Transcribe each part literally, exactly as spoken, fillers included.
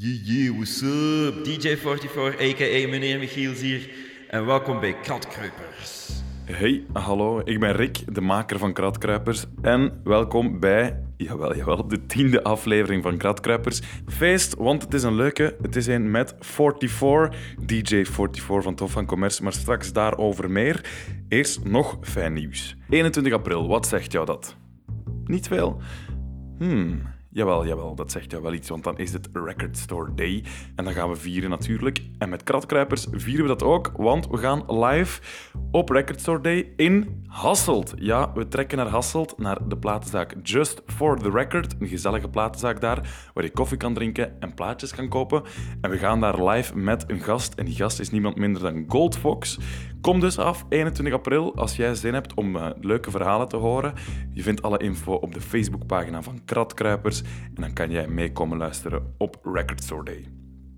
Yeah, yeah, what's up? D J vierenveertig, a k a meneer Michiels hier. En welkom bij Kratkruipers. Hey, hallo. Ik ben Rick, de maker van Kratkruipers. En welkom bij, jawel, jawel, de tiende aflevering van Kratkruipers. Feest, want het is een leuke. Het is een met vierenveertig, D J vierenveertig van Tof van Commerce. Maar straks daarover meer. Eerst nog fijn nieuws. eenentwintig april, wat zegt jou dat? Niet veel. Hmm... Jawel, jawel, dat zegt jou wel iets, want dan is het Record Store Day. En dan gaan we vieren natuurlijk. En met Kratkruipers vieren we dat ook, want we gaan live op Record Store Day in Hasselt. Ja, we trekken naar Hasselt, naar de platenzaak Just for the Record. Een gezellige platenzaak daar, waar je koffie kan drinken en plaatjes kan kopen. En we gaan daar live met een gast. En die gast is niemand minder dan Goldfox. Kom dus af, eenentwintig april, als jij zin hebt om uh, leuke verhalen te horen. Je vindt alle info op de Facebookpagina van Kratkruipers. En dan kan jij meekomen luisteren op Record Store Day.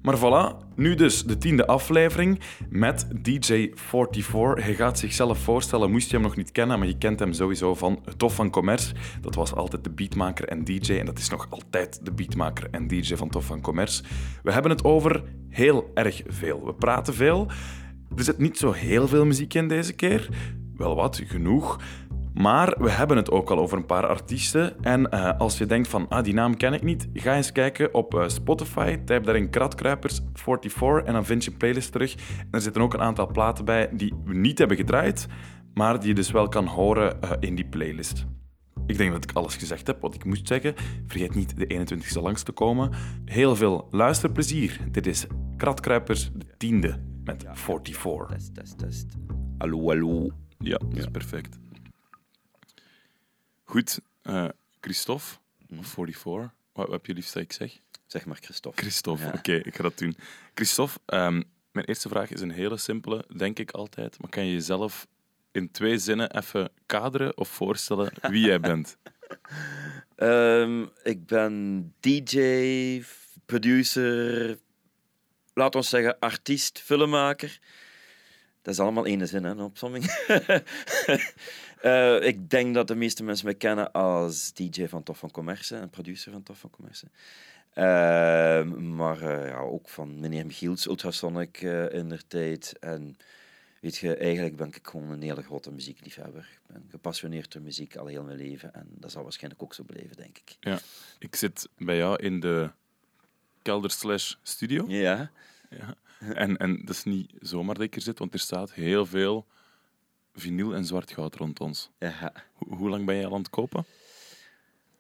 Maar voilà, nu dus de tiende aflevering met D J vierenveertig. Hij gaat zichzelf voorstellen, moest je hem nog niet kennen, maar je kent hem sowieso van Tof van Commerce. Dat was altijd de beatmaker en D J en dat is nog altijd de beatmaker en D J van Tof van Commerce. We hebben het over heel erg veel. We praten veel. Er zit niet zo heel veel muziek in deze keer. Wel wat, genoeg. Maar we hebben het ook al over een paar artiesten. En uh, als je denkt van, ah, die naam ken ik niet, ga eens kijken op uh, Spotify. Typ daarin Kratkruipers vierenveertig en dan vind je een playlist terug. En er zitten ook een aantal platen bij die we niet hebben gedraaid, maar die je dus wel kan horen uh, in die playlist. Ik denk dat ik alles gezegd heb wat ik moest zeggen. Vergeet niet de eenentwintigste langs te komen. Heel veel luisterplezier. Dit is Kratkruipers de tiende met vierenveertig. Test, test, test. Hallo, hallo. Ja, dat is perfect. Goed, uh, Christophe, of vierenveertig, wat heb je liefst dat ik zeg? Zeg maar Christophe. Christophe, ja. Oké, okay, ik ga dat doen. Christophe, um, mijn eerste vraag is een hele simpele, denk ik altijd. Maar kan je jezelf in twee zinnen even kaderen of voorstellen wie jij bent? um, ik ben D J, producer, laat ons zeggen artiest, filmmaker. Dat is allemaal ene zin, hè, een opsomming. Uh, ik denk dat de meeste mensen me kennen als D J van Tof van Commerce en producer van Tof van Commerce. Uh, maar uh, ja, ook van meneer Michiels, Ultrasonic uh, in der tijd. En weet je, eigenlijk ben ik gewoon een hele grote muziekliefhebber. Ik ben gepassioneerd door muziek al heel mijn leven. En dat zal waarschijnlijk ook zo blijven, denk ik. Ja, ik zit bij jou in de kelder slash studio. Ja. Ja. En, en dat is niet zomaar dat ik er zit, want er staat heel veel vinyl en zwart goud rond ons. Ja. Ho- hoe lang ben jij al aan het kopen?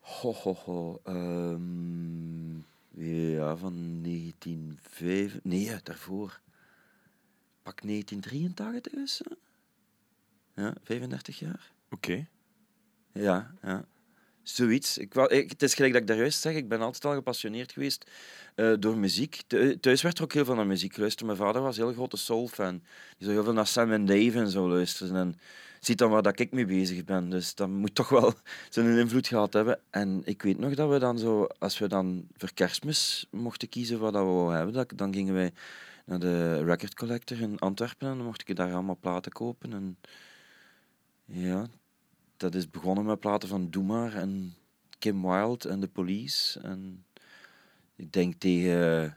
Ho, ho, ho. Um, ja, van negentien vijf... Nee, daarvoor. Pak negentien drieëntachtig is. Ja, vijfendertig jaar. Oké. Okay. Ja, ja. Zoiets. Ik, ik, het is gelijk dat ik daar juist zeg, ik ben altijd al gepassioneerd geweest uh, door muziek. Thuis werd er ook heel veel naar muziek geluisterd. Mijn vader was een heel grote soul-fan. Die zou heel veel naar Sam and Dave en zo luisteren. En ziet dan waar dat ik mee bezig ben. Dus dat moet toch wel zijn invloed gehad hebben. En ik weet nog dat we dan zo, als we dan voor Kerstmis mochten kiezen wat dat we wouden hebben, dat, dan gingen wij naar de Record Collector in Antwerpen en dan mocht ik daar allemaal platen kopen. En ja... Dat is begonnen met platen van Doe Maar en Kim Wilde en The Police. En ik denk tegen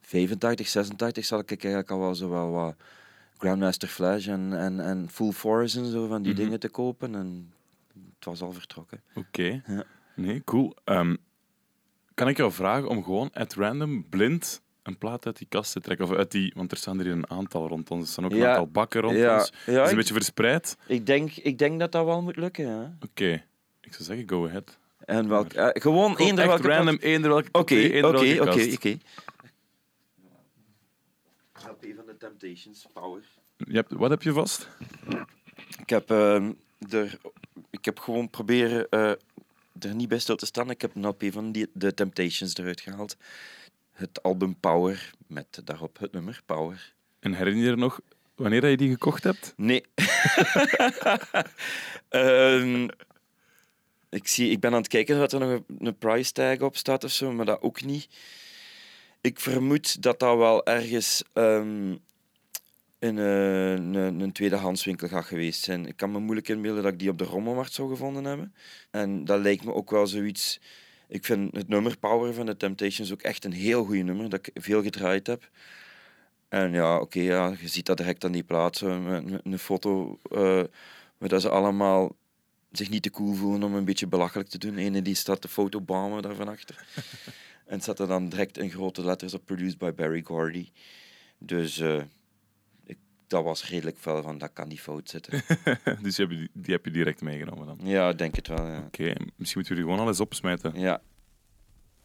vijfentachtig, zesentachtig zat ik eigenlijk al wel zo wel wat Grandmaster Flash en, en, en Full Force en zo van die mm-hmm. dingen te kopen. En het was al vertrokken. Oké. Okay. Ja. Nee, cool. Um, kan ik jou vragen om gewoon at random blind een plaat uit die kast te trekken, of uit die, want er staan er hier een aantal rond ons, er staan ook ja, een aantal bakken rond ja, ons. Ja, is een ik, beetje verspreid. Ik denk, ik denk dat dat wel moet lukken. Oké, okay. Ik zou zeggen go ahead. En welk, uh, gewoon eender welke plaat. Random eender welke. Oké, oké, oké, oké. L P van de Temptations, Power. Je hebt, wat heb je vast? Ik heb uh, er, ik heb gewoon proberen uh, er niet bij stil te staan. Ik heb een L P van die, de Temptations eruit gehaald. Het album Power, met daarop het nummer Power. En herinner je je nog wanneer je die gekocht hebt? Nee. um, ik, zie, ik ben aan het kijken of er nog een, een price tag op staat of zo, maar dat ook niet. Ik vermoed dat dat wel ergens um, in uh, een, een tweedehandswinkel gaat geweest zijn. Ik kan me moeilijk inbeelden dat ik die op de rommelmarkt zou gevonden hebben. En dat lijkt me ook wel zoiets... Ik vind het nummer Power van de Temptations ook echt een heel goed nummer, dat ik veel gedraaid heb. En ja, oké, okay, ja, je ziet dat direct aan die plaatsen, een, een foto uh, waar dat ze allemaal zich niet te cool voelen om een beetje belachelijk te doen. Ene die staat de fotobomen daarvan achter. En staat er dan direct in grote letters op Produced by Barry Gordy. Dus uh, ik, dat was redelijk fel van, dat kan niet fout zitten. Dus die heb, je, die heb je direct meegenomen dan? Ja, denk het wel. Ja. Oké, okay, misschien moeten we die gewoon alles opsmijten. Ja.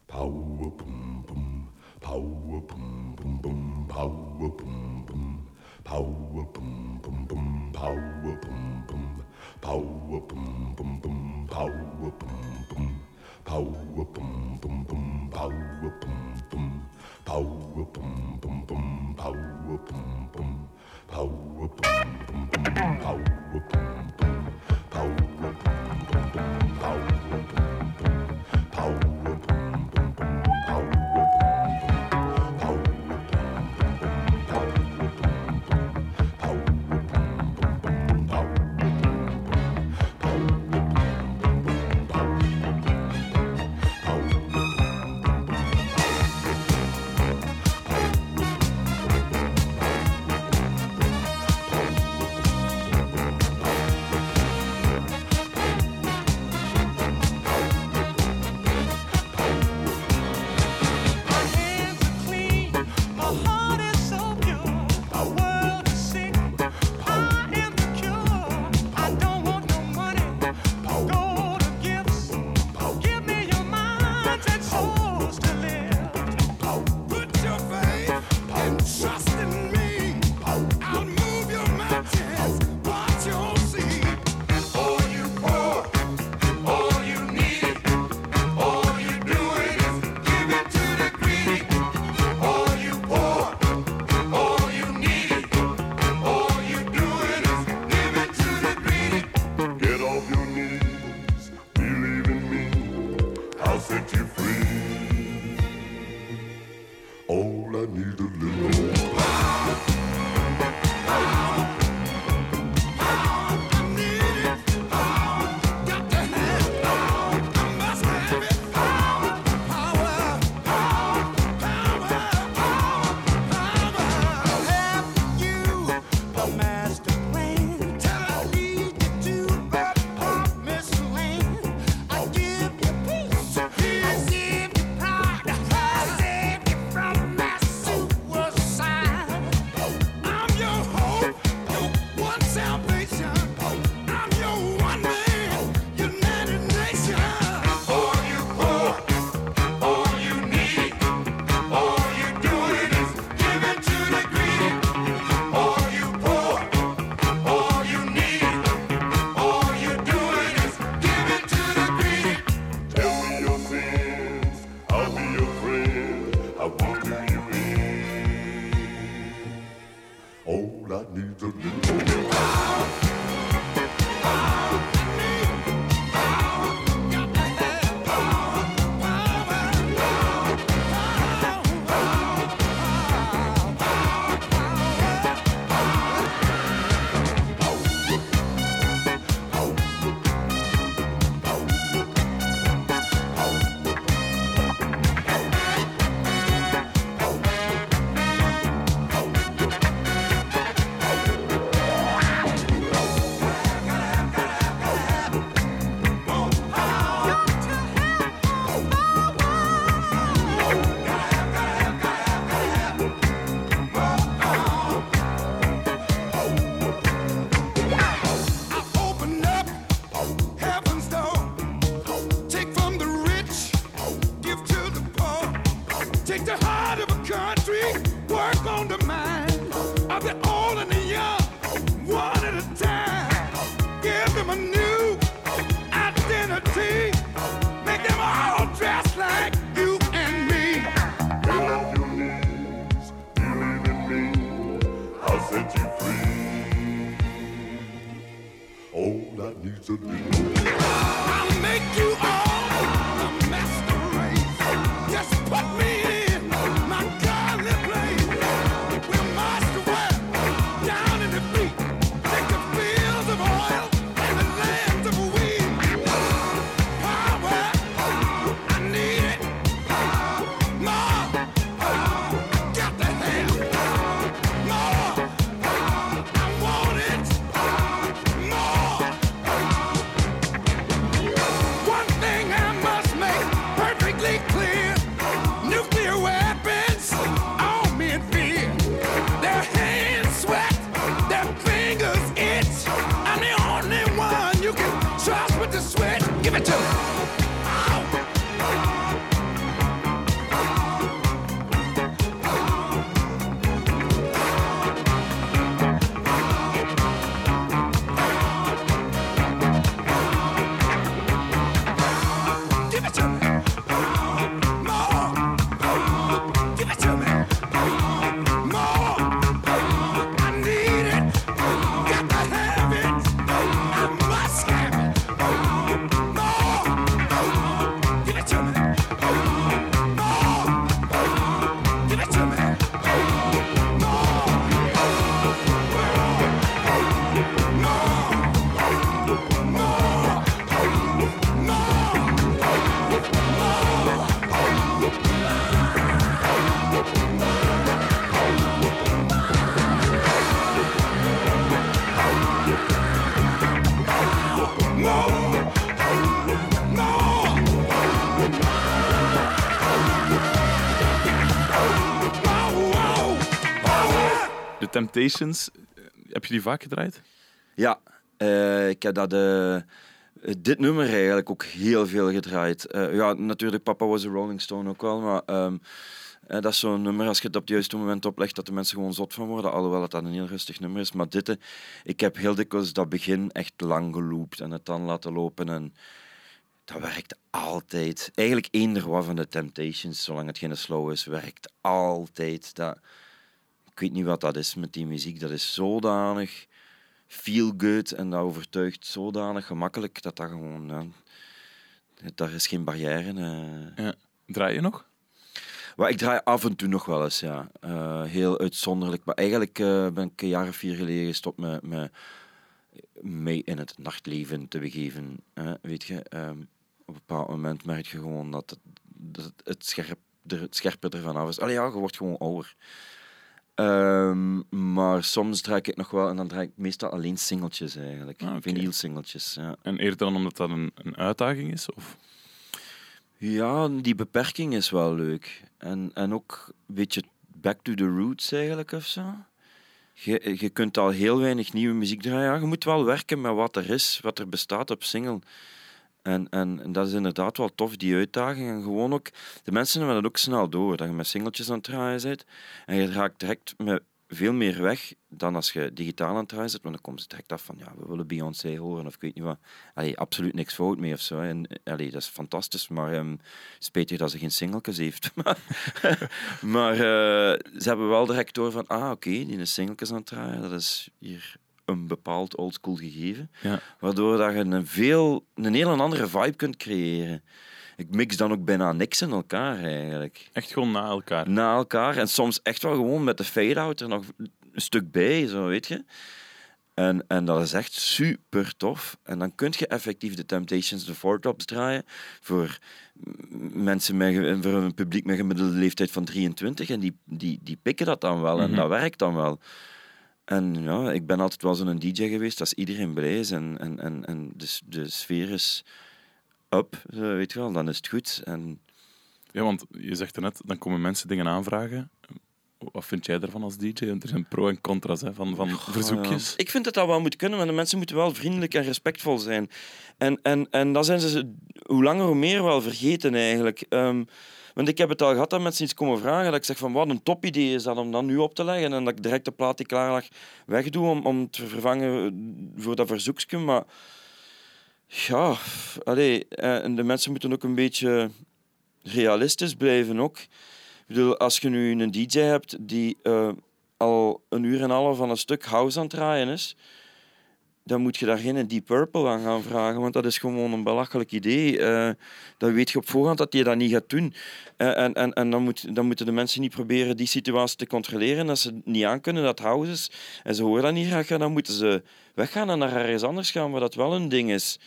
Power, boom, boom, power, boom, boom, boom, power, boom, boom, power, boom, boom, boom, power, boom, boom, power, boom, boom, boom, power, boom, boom. Power boom boom boom, power boom boom, power boom boom boom, power boom boom, power boom boom boom, power boom boom, power boom boom, power boom boom, power boom boom boom, power boom boom, power boom boom, power boom boom, power. I Temptations, heb je die vaak gedraaid? Ja, uh, ik heb dat, uh, dit nummer eigenlijk ook heel veel gedraaid. Uh, ja, natuurlijk, Papa was a Rolling Stone ook wel, maar um, uh, dat is zo'n nummer, als je het op het juiste moment oplegt, dat de mensen gewoon zot van worden, alhoewel dat, dat een heel rustig nummer is. Maar dit, uh, ik heb heel dikwijls dat begin echt lang geloopt en het dan laten lopen en... Dat werkt altijd. Eigenlijk eender wat van de Temptations, zolang het geen slow is, werkt altijd. Dat... Ik weet niet wat dat is met die muziek. Dat is zodanig feel good en dat overtuigt zodanig gemakkelijk dat dat gewoon... Ja, daar is geen barrière. Uh... Ja. Draai je nog? Well, ik draai af en toe nog wel eens, ja. Uh, heel uitzonderlijk. Maar eigenlijk uh, ben ik een jaar of vier geleden gestopt met... met mee in het nachtleven te begeven. Hè? Weet je, um, op een bepaald moment merk je gewoon dat het, dat het, scherp, het scherpe ervan af is. Allee, ja, je wordt gewoon ouder. Um, maar soms draai ik nog wel, en dan draai ik meestal alleen singeltjes eigenlijk. Ah, okay. Vinyl singeltjes, ja. En eerder dan omdat dat een, een uitdaging is? Of? Ja, die beperking is wel leuk. En, en ook een beetje back to the roots eigenlijk of zo. Je, je kunt al heel weinig nieuwe muziek draaien. Ja, je moet wel werken met wat er is, wat er bestaat op single. En, en, en dat is inderdaad wel tof, die uitdaging. En gewoon ook, de mensen hebben dat ook snel door, dat je met singeltjes aan het draaien bent. En je raakt direct met veel meer weg dan als je digitaal aan het draaien bent. Want dan komt ze direct af van, ja, we willen Beyoncé horen of ik weet niet wat. Allee, absoluut niks fout mee of zo. En, allee, dat is fantastisch, maar um, spijtig dat ze geen singeltjes heeft. maar uh, ze hebben wel direct door van, ah, oké, okay, die is singeltjes aan het draaien. Dat is hier een bepaald oldschool gegeven. Ja. Waardoor dat je een, veel, een heel andere vibe kunt creëren. Ik mix dan ook bijna niks in elkaar, eigenlijk. Echt gewoon na elkaar? Na elkaar. En soms echt wel gewoon met de fade-out er nog een stuk bij, zo weet je. En, en dat is echt super tof. En dan kun je effectief de Temptations, de Four Tops draaien voor mensen met, voor een publiek met een gemiddelde leeftijd van drieëntwintig. En die, die, die pikken dat dan wel. Mm-hmm. En dat werkt dan wel. En ja, ik ben altijd wel zo'n D J geweest. Dat is iedereen blij is. En, en, en, en de, de sfeer is... Up, weet je wel, dan is het goed. En... Ja, want je zegt er net, dan komen mensen dingen aanvragen. Wat vind jij daarvan als D J? Want er zijn pro en contra's hè, van, van Goh, verzoekjes. Ja. Ik vind dat dat wel moet kunnen, maar de mensen moeten wel vriendelijk en respectvol zijn. En, en, en dat zijn ze hoe langer hoe meer wel vergeten eigenlijk. Um, want ik heb het al gehad dat mensen iets komen vragen, dat ik zeg van wat een top idee is dat om dat nu op te leggen en dat ik direct de plaat die klaar lag wegdoe om, om te vervangen voor dat verzoekje, maar... Ja, allee, en de mensen moeten ook een beetje realistisch blijven ook. Ik bedoel, als je nu een D J hebt die uh, al een uur en een half van een stuk house aan het draaien is, dan moet je daar geen Deep Purple aan gaan vragen, want dat is gewoon een belachelijk idee. Uh, dan weet je op voorhand dat je dat niet gaat doen. Uh, en en, en dan, moet, dan moeten de mensen niet proberen die situatie te controleren. Als ze niet aankunnen dat house is en ze horen dat niet graag, dan moeten ze weggaan en naar ergens anders gaan waar dat wel een ding is.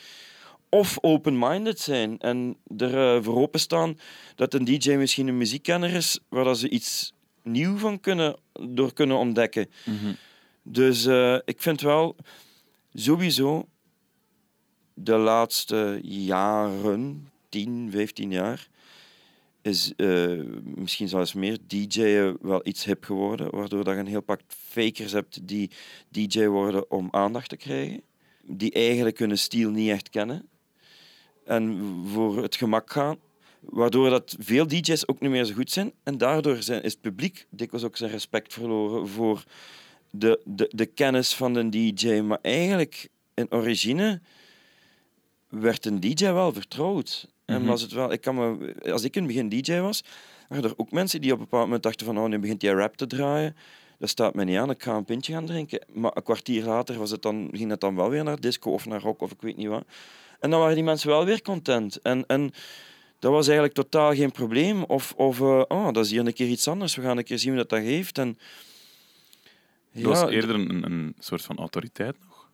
Of open-minded zijn en er uh, voor openstaan dat een D J misschien een muziekkenner is waar dat ze iets nieuw van kunnen, door kunnen ontdekken. Mm-hmm. Dus uh, ik vind wel... Sowieso, de laatste jaren, tien, vijftien jaar, is uh, misschien zelfs meer D J'en wel iets hip geworden, waardoor dat je een heel pak fakers hebt die D J worden om aandacht te krijgen, die eigenlijk hun stijl niet echt kennen en voor het gemak gaan, waardoor dat veel D J's ook niet meer zo goed zijn en daardoor zijn, is het publiek dikwijls ook zijn respect verloren voor... De, de, de kennis van een D J. Maar eigenlijk, in origine, werd een D J wel vertrouwd. Mm-hmm. En was het wel, ik kan me, als ik in het begin D J was, waren er ook mensen die op een bepaald moment dachten van, oh, nu begint die rap te draaien. Dat staat mij niet aan, ik ga een pintje gaan drinken. Maar een kwartier later was het dan, ging het dan wel weer naar disco of naar rock of ik weet niet wat. En dan waren die mensen wel weer content. En... en dat was eigenlijk totaal geen probleem. Of, of uh, oh, dat is hier een keer iets anders. We gaan een keer zien hoe dat dat geeft. En... Dat ja, was eerder een, een soort van autoriteit nog?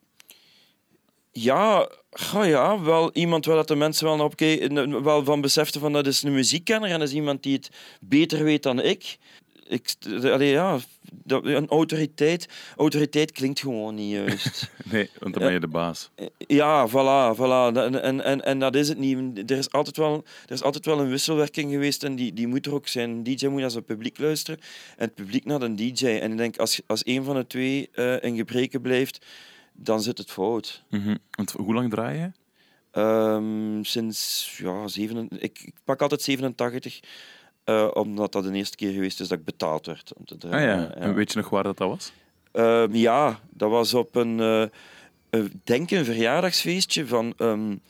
Ja, oh ja wel iemand waar de mensen wel, op, wel van beseften van dat is een muziekkenner en dat is iemand die het beter weet dan ik. ik, allee, ja, dat, een autoriteit, autoriteit klinkt gewoon niet juist. Nee, want dan ben je de baas. Ja, voilà, voilà. En, en, en dat is het niet. Er is altijd wel, er is altijd wel een wisselwerking geweest en die, die moet er ook zijn. Een D J moet naar zijn publiek luisteren en het publiek naar een D J. En ik denk, als, als een van de twee uh, in gebreken blijft, dan zit het fout. Mm-hmm. Want hoe lang draai je? Um, sinds, ja, zeven, ik, ik pak altijd zevenentachtig. Uh, omdat dat de eerste keer geweest is dat ik betaald werd om te draaien. Ah, ja. Ja. En weet je nog waar dat, dat was? Uh, ja, dat was op een, uh, een, denk een verjaardagsfeestje van um,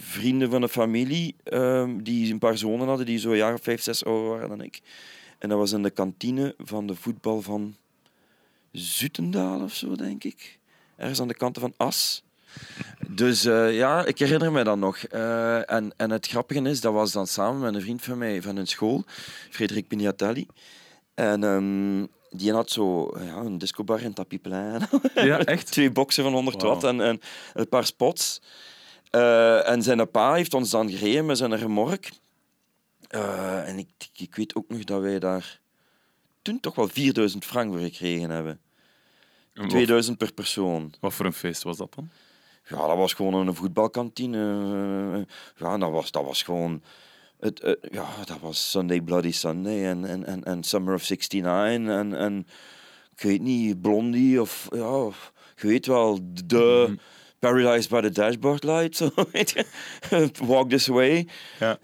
vrienden van de familie um, die een paar zonen hadden die zo'n jaar of vijf, zes ouder waren dan ik. En dat was in de kantine van de voetbal van Zutendaal of zo, denk ik. Ergens aan de kanten van As. Dus uh, ja, ik herinner me dat nog. Uh, en, en het grappige is, dat was dan samen met een vriend van mij van hun school, Frederik Pignatelli. En um, die had zo ja, een discobar in Tapiplein. Ja, echt? Twee boksen van honderd watt wow. en, en een paar spots. Uh, en zijn pa heeft ons dan gereden met zijn remork. Uh, en ik, ik weet ook nog dat wij daar toen toch wel vierduizend frank voor gekregen hebben. tweeduizend per persoon. Wat voor een feest was dat dan? Ja, dat was gewoon een voetbalkantine. Ja, dat was, dat was gewoon... Het, uh, ja, dat was Sunday Bloody Sunday en, en, en, en Summer of negenenzeventig en, en... Ik weet niet, Blondie of... Ja, of, je weet wel, de... Mm-hmm. Paradise by the Dashboard Light. Walk This Way. Ja.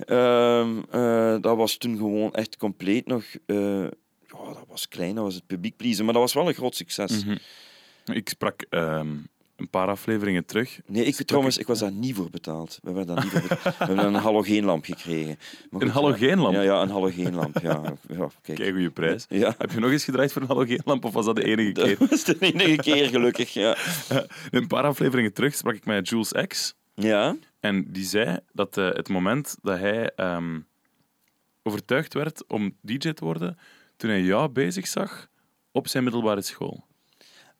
Um, uh, dat was toen gewoon echt compleet nog... Uh, oh, dat was klein, dat was het publiek pleasen, maar dat was wel een groot succes. Mm-hmm. Ik sprak uh, een paar afleveringen terug. Nee, ik, trouwens, ik... ik was daar niet voor betaald. We hebben, daar niet voor betaald. We hebben een halogeenlamp gekregen. Goed, een halogeenlamp? Ja, ja, een halogeenlamp. Ja, ja, kijk, kijk goede prijs. Ja. Heb je nog eens gedraaid voor een halogeenlamp of was dat de enige keer? Dat was de enige keer, gelukkig. Ja. Een paar afleveringen terug sprak ik met Jules X. Ja. En die zei dat uh, het moment dat hij um, overtuigd werd om D J te worden... toen hij jou bezig zag op zijn middelbare school.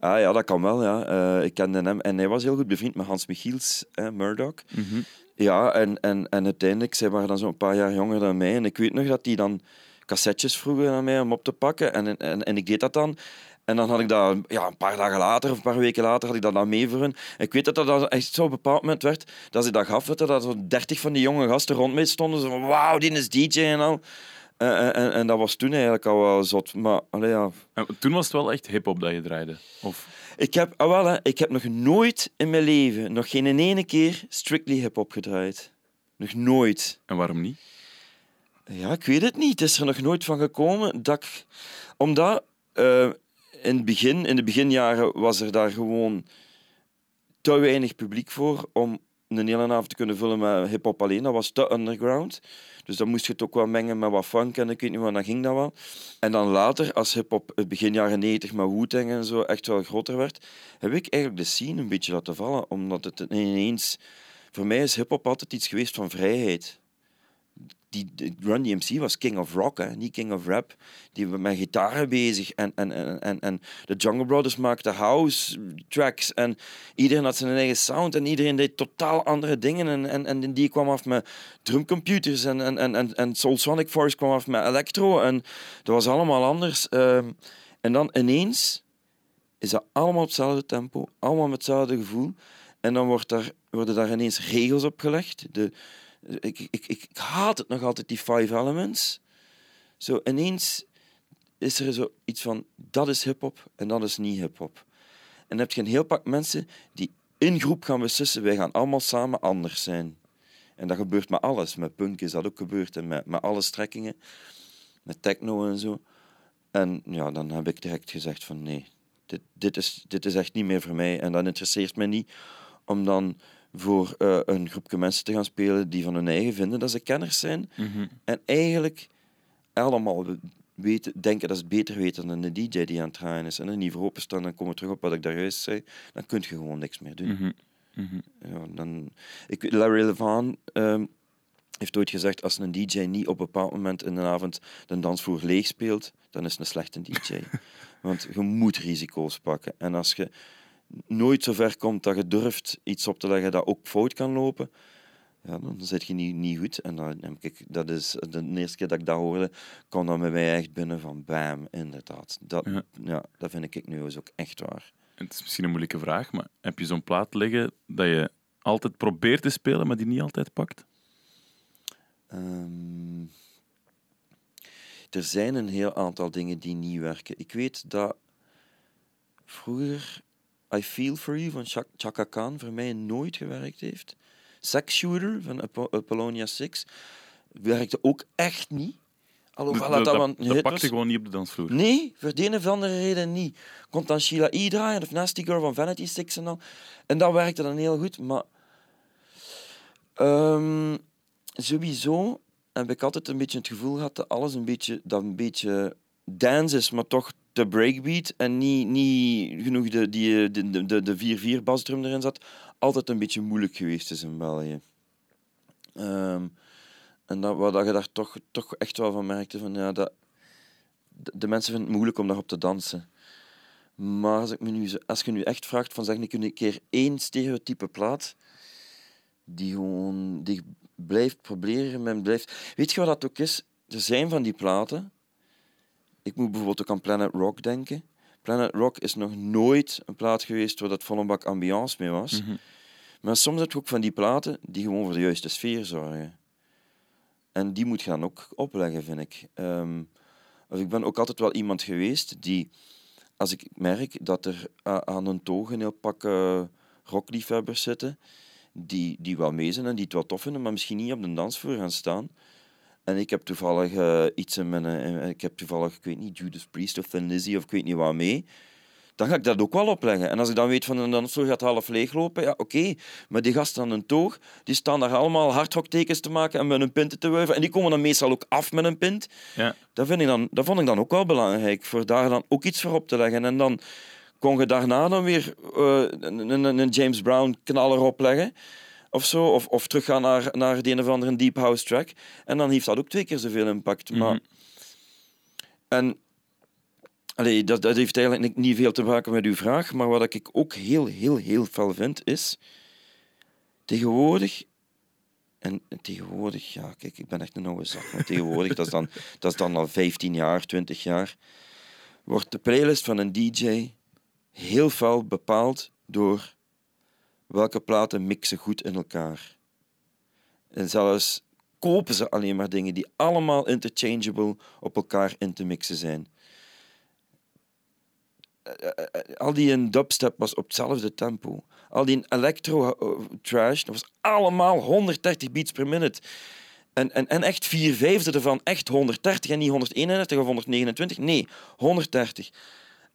Ah ja, dat kan wel, ja. Uh, ik kende hem en hij was heel goed bevriend met Hans Michiels, eh, Murdoch. Mm-hmm. Ja, en, en, en uiteindelijk, zij waren dan zo'n paar jaar jonger dan mij en ik weet nog dat die dan cassettes vroegen aan mij om op te pakken en, en, en ik deed dat dan. En dan had ik dat ja, een paar dagen later of een paar weken later had ik dat dan mee voor hun. En ik weet dat dat echt zo'n bepaald moment werd dat ze dat gaf, dat er zo'n dertig van die jonge gasten rond mij stonden. Zo van, wauw, die is D J en al. En, en, en dat was toen eigenlijk al wel zot. Maar, allee, ja. En toen was het wel echt hip-hop dat je draaide? Of? Ik, heb, ah, wel, hè, ik heb nog nooit in mijn leven, nog geen in ene keer, strictly hip-hop gedraaid. Nog nooit. En waarom niet? Ja, ik weet het niet. Het is er nog nooit van gekomen. Dat ik... Omdat uh, in, het begin, in de beginjaren was er daar gewoon te weinig publiek voor om een hele avond te kunnen vullen met hip-hop alleen. Dat was te underground. Dus dan moest je het ook wel mengen met wat funk en ik weet niet wat, dan ging dat wel. En dan later, als hip-hop begin jaren negentig met Wu-Tang en zo echt wel groter werd, heb ik eigenlijk de scene een beetje laten vallen. Omdat het ineens... Voor mij is hip-hop altijd iets geweest van vrijheid. Die, die Run D M C was king of rock, hè, niet king of rap. Die was met gitaren bezig en, en, en, en, en de Jungle Brothers maakten house tracks en iedereen had zijn eigen sound en iedereen deed totaal andere dingen en, en, en die kwam af met drumcomputers en, en, en, en Soul Sonic Force kwam af met electro en dat was allemaal anders. Uh, en dan ineens is dat allemaal op hetzelfde tempo, allemaal met hetzelfde gevoel en dan wordt daar, worden daar ineens regels op gelegd. De, Ik, ik, ik, ik haat het nog altijd, die five elements. Zo, ineens is er zo iets van, dat is hiphop en dat is niet hiphop. En dan heb je een heel pak mensen die in groep gaan beslissen, wij gaan allemaal samen anders zijn. En dat gebeurt met alles. Met punk is dat ook gebeurd en met, met alle strekkingen. Met techno en zo. En ja, dan heb ik direct gezegd van, nee, dit, dit, is, dit is echt niet meer voor mij. En dat interesseert mij niet om dan... voor uh, een groepje mensen te gaan spelen die van hun eigen vinden dat ze kenners zijn. Mm-hmm. En eigenlijk allemaal weten, denken dat ze het beter weten dan de D J die aan het draaien is. En er niet voor openstaan, dan komen we terug op wat ik daar juist zei. Dan kun je gewoon niks meer doen. Mm-hmm. Mm-hmm. Ja, dan, ik, Larry Levan uh, heeft ooit gezegd, als een D J niet op een bepaald moment in de avond de dansvloer leeg speelt, dan is het een slechte D J. Want je moet risico's pakken. En als je nooit zo ver komt dat je durft iets op te leggen dat ook fout kan lopen, ja, dan zit je niet, niet goed. En dan, kijk, dat is de eerste keer dat ik dat hoorde, kwam dat met mij echt binnen van bam, inderdaad. Dat, ja. Ja, dat vind ik nu ook echt waar. Het is misschien een moeilijke vraag, maar heb je zo'n plaat liggen dat je altijd probeert te spelen, maar die niet altijd pakt? Um, er zijn een heel aantal dingen die niet werken. Ik weet dat vroeger I Feel For You van Chaka, Chaka Khan voor mij nooit gewerkt heeft. Sex Shooter van Apollonia Six werkte ook echt niet. Alhoewel dat, dat, dat, dat pakte gewoon niet op de dansvloer. Nee, voor de een of andere reden niet. Komt dan Sheila E. draaien of Nasty Girl van Vanity Six en al. En dat werkte dan heel goed, maar... Um, sowieso heb ik altijd een beetje het gevoel gehad dat alles een beetje, dat een beetje dance is, maar toch de breakbeat en niet, niet genoeg de, die, de, de, de vier vier basdrum erin zat, altijd een beetje moeilijk geweest is in België. Um, En dat, wat je daar toch, toch echt wel van merkte, van, ja, dat, de, de mensen vinden het moeilijk om daarop te dansen. Maar als, ik me nu, als je nu echt vraagt, van zeg ik een keer één stereotype plaat, die gewoon die blijft proberen, men blijft... Weet je wat dat ook is? Er zijn van die platen... Ik moet bijvoorbeeld ook aan Planet Rock denken. Planet Rock is nog nooit een plaat geweest waar dat volle bak ambiance mee was. Mm-hmm. Maar soms heb je ook van die platen die gewoon voor de juiste sfeer zorgen. En die moet gaan ook opleggen, vind ik. Um, ik ben ook altijd wel iemand geweest die, als ik merk dat er aan een toog een heel pak uh, rockliefhebbers zitten, die, die wel mee zijn en die het wel tof vinden, maar misschien niet op de dansvloer gaan staan. En ik heb toevallig uh, iets in mijn... Uh, ik heb toevallig, ik weet niet, Judas Priest of Thin Lizzy of ik weet niet wat mee. Dan ga ik dat ook wel opleggen. En als ik dan weet van een dansvloer gaat half leeglopen, ja, oké. Okay. Maar die gasten aan een toog, die staan daar allemaal hardrocktekens te maken en met hun pinten te wuiven. En die komen dan meestal ook af met een pint. Ja. Dat, vind ik dan, dat vond ik dan ook wel belangrijk, voor daar dan ook iets voor op te leggen. En dan kon je daarna dan weer uh, een, een, een James Brown knaller opleggen. Of zo. Of, of teruggaan naar, naar de een of andere deep house track. En dan heeft dat ook twee keer zoveel impact. Mm-hmm. Maar... En... Allee, dat, dat heeft eigenlijk niet veel te maken met uw vraag, maar wat ik ook heel, heel, heel fel vind, is... Tegenwoordig... En tegenwoordig... Ja, kijk, ik ben echt een oude zak. Maar tegenwoordig, dat is, dan, dat is dan al vijftien jaar, twintig jaar... wordt de playlist van een D J heel fel bepaald door welke platen mixen goed in elkaar. En zelfs kopen ze alleen maar dingen die allemaal interchangeable op elkaar in te mixen zijn. Al die in dubstep was op hetzelfde tempo. Al die in electro-trash, dat was allemaal honderddertig beats per minute. En, en, en echt vier vijfde ervan, echt honderddertig en niet honderdeenendertig of honderdnegenentwintig. Nee, honderddertig.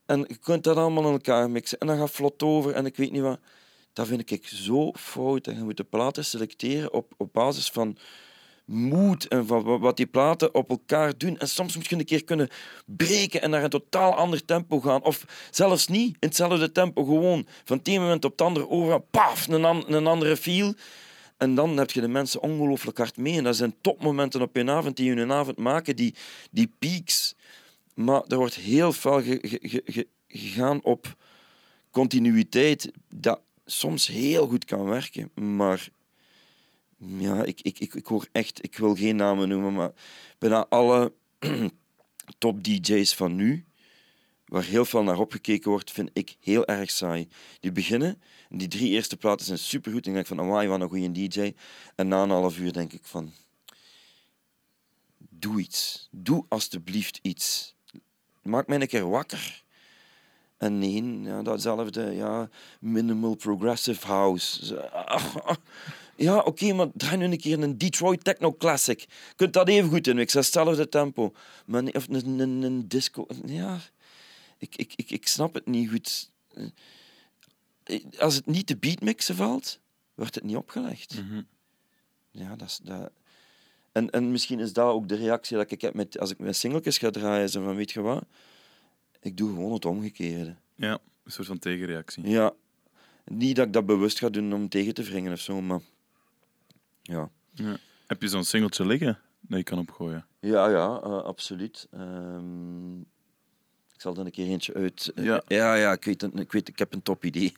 En je kunt dat allemaal in elkaar mixen. En dan gaat vlot over en ik weet niet wat. Dat vind ik zo fout. En je moet de platen selecteren op, op basis van... moed en van wat die platen op elkaar doen. En soms moet je een keer kunnen breken en naar een totaal ander tempo gaan. Of zelfs niet, in hetzelfde tempo gewoon. Van het ene moment op het andere over, paf, een, an- een andere feel. En dan heb je de mensen ongelooflijk hard mee. En dat zijn topmomenten op je avond die je een avond maken, die, die peaks. Maar er wordt heel veel ge- ge- ge- gegaan op continuïteit, dat soms heel goed kan werken, maar... Ja, ik, ik, ik, ik hoor echt... Ik wil geen namen noemen, maar bijna alle top-dj's van nu, waar heel veel naar opgekeken wordt, vind ik heel erg saai. Die beginnen, die drie eerste platen zijn supergoed. En dan denk ik van, amai, wat een goeie D J. En na een half uur denk ik van... Doe iets. Doe alstublieft iets. Maak mij een keer wakker. En nee, ja, datzelfde, ja, minimal progressive house. Ja, oké, okay, maar draai nu een keer een Detroit Techno Classic. Je kunt dat even goed in, ik zeg hetzelfde tempo. Maar nee, of een, een, een disco... Ja, ik, ik, ik, ik snap het niet goed. Als het niet te beatmixen valt, wordt het niet opgelegd. Mm-hmm. Ja, dat is... Dat... En, en misschien is dat ook de reactie dat ik heb met, als ik mijn singeltjes ga draaien. Van, weet je wat... Ik doe gewoon het omgekeerde. Ja, een soort van tegenreactie. Ja. Niet dat ik dat bewust ga doen om tegen te wringen of zo, maar... Ja. Ja. Heb je zo'n singeltje liggen dat je kan opgooien? Ja, ja, uh, absoluut. Um... Ik zal er een keer eentje uit... Uh, ja, ja, ja ik, weet, ik weet, ik heb een top idee.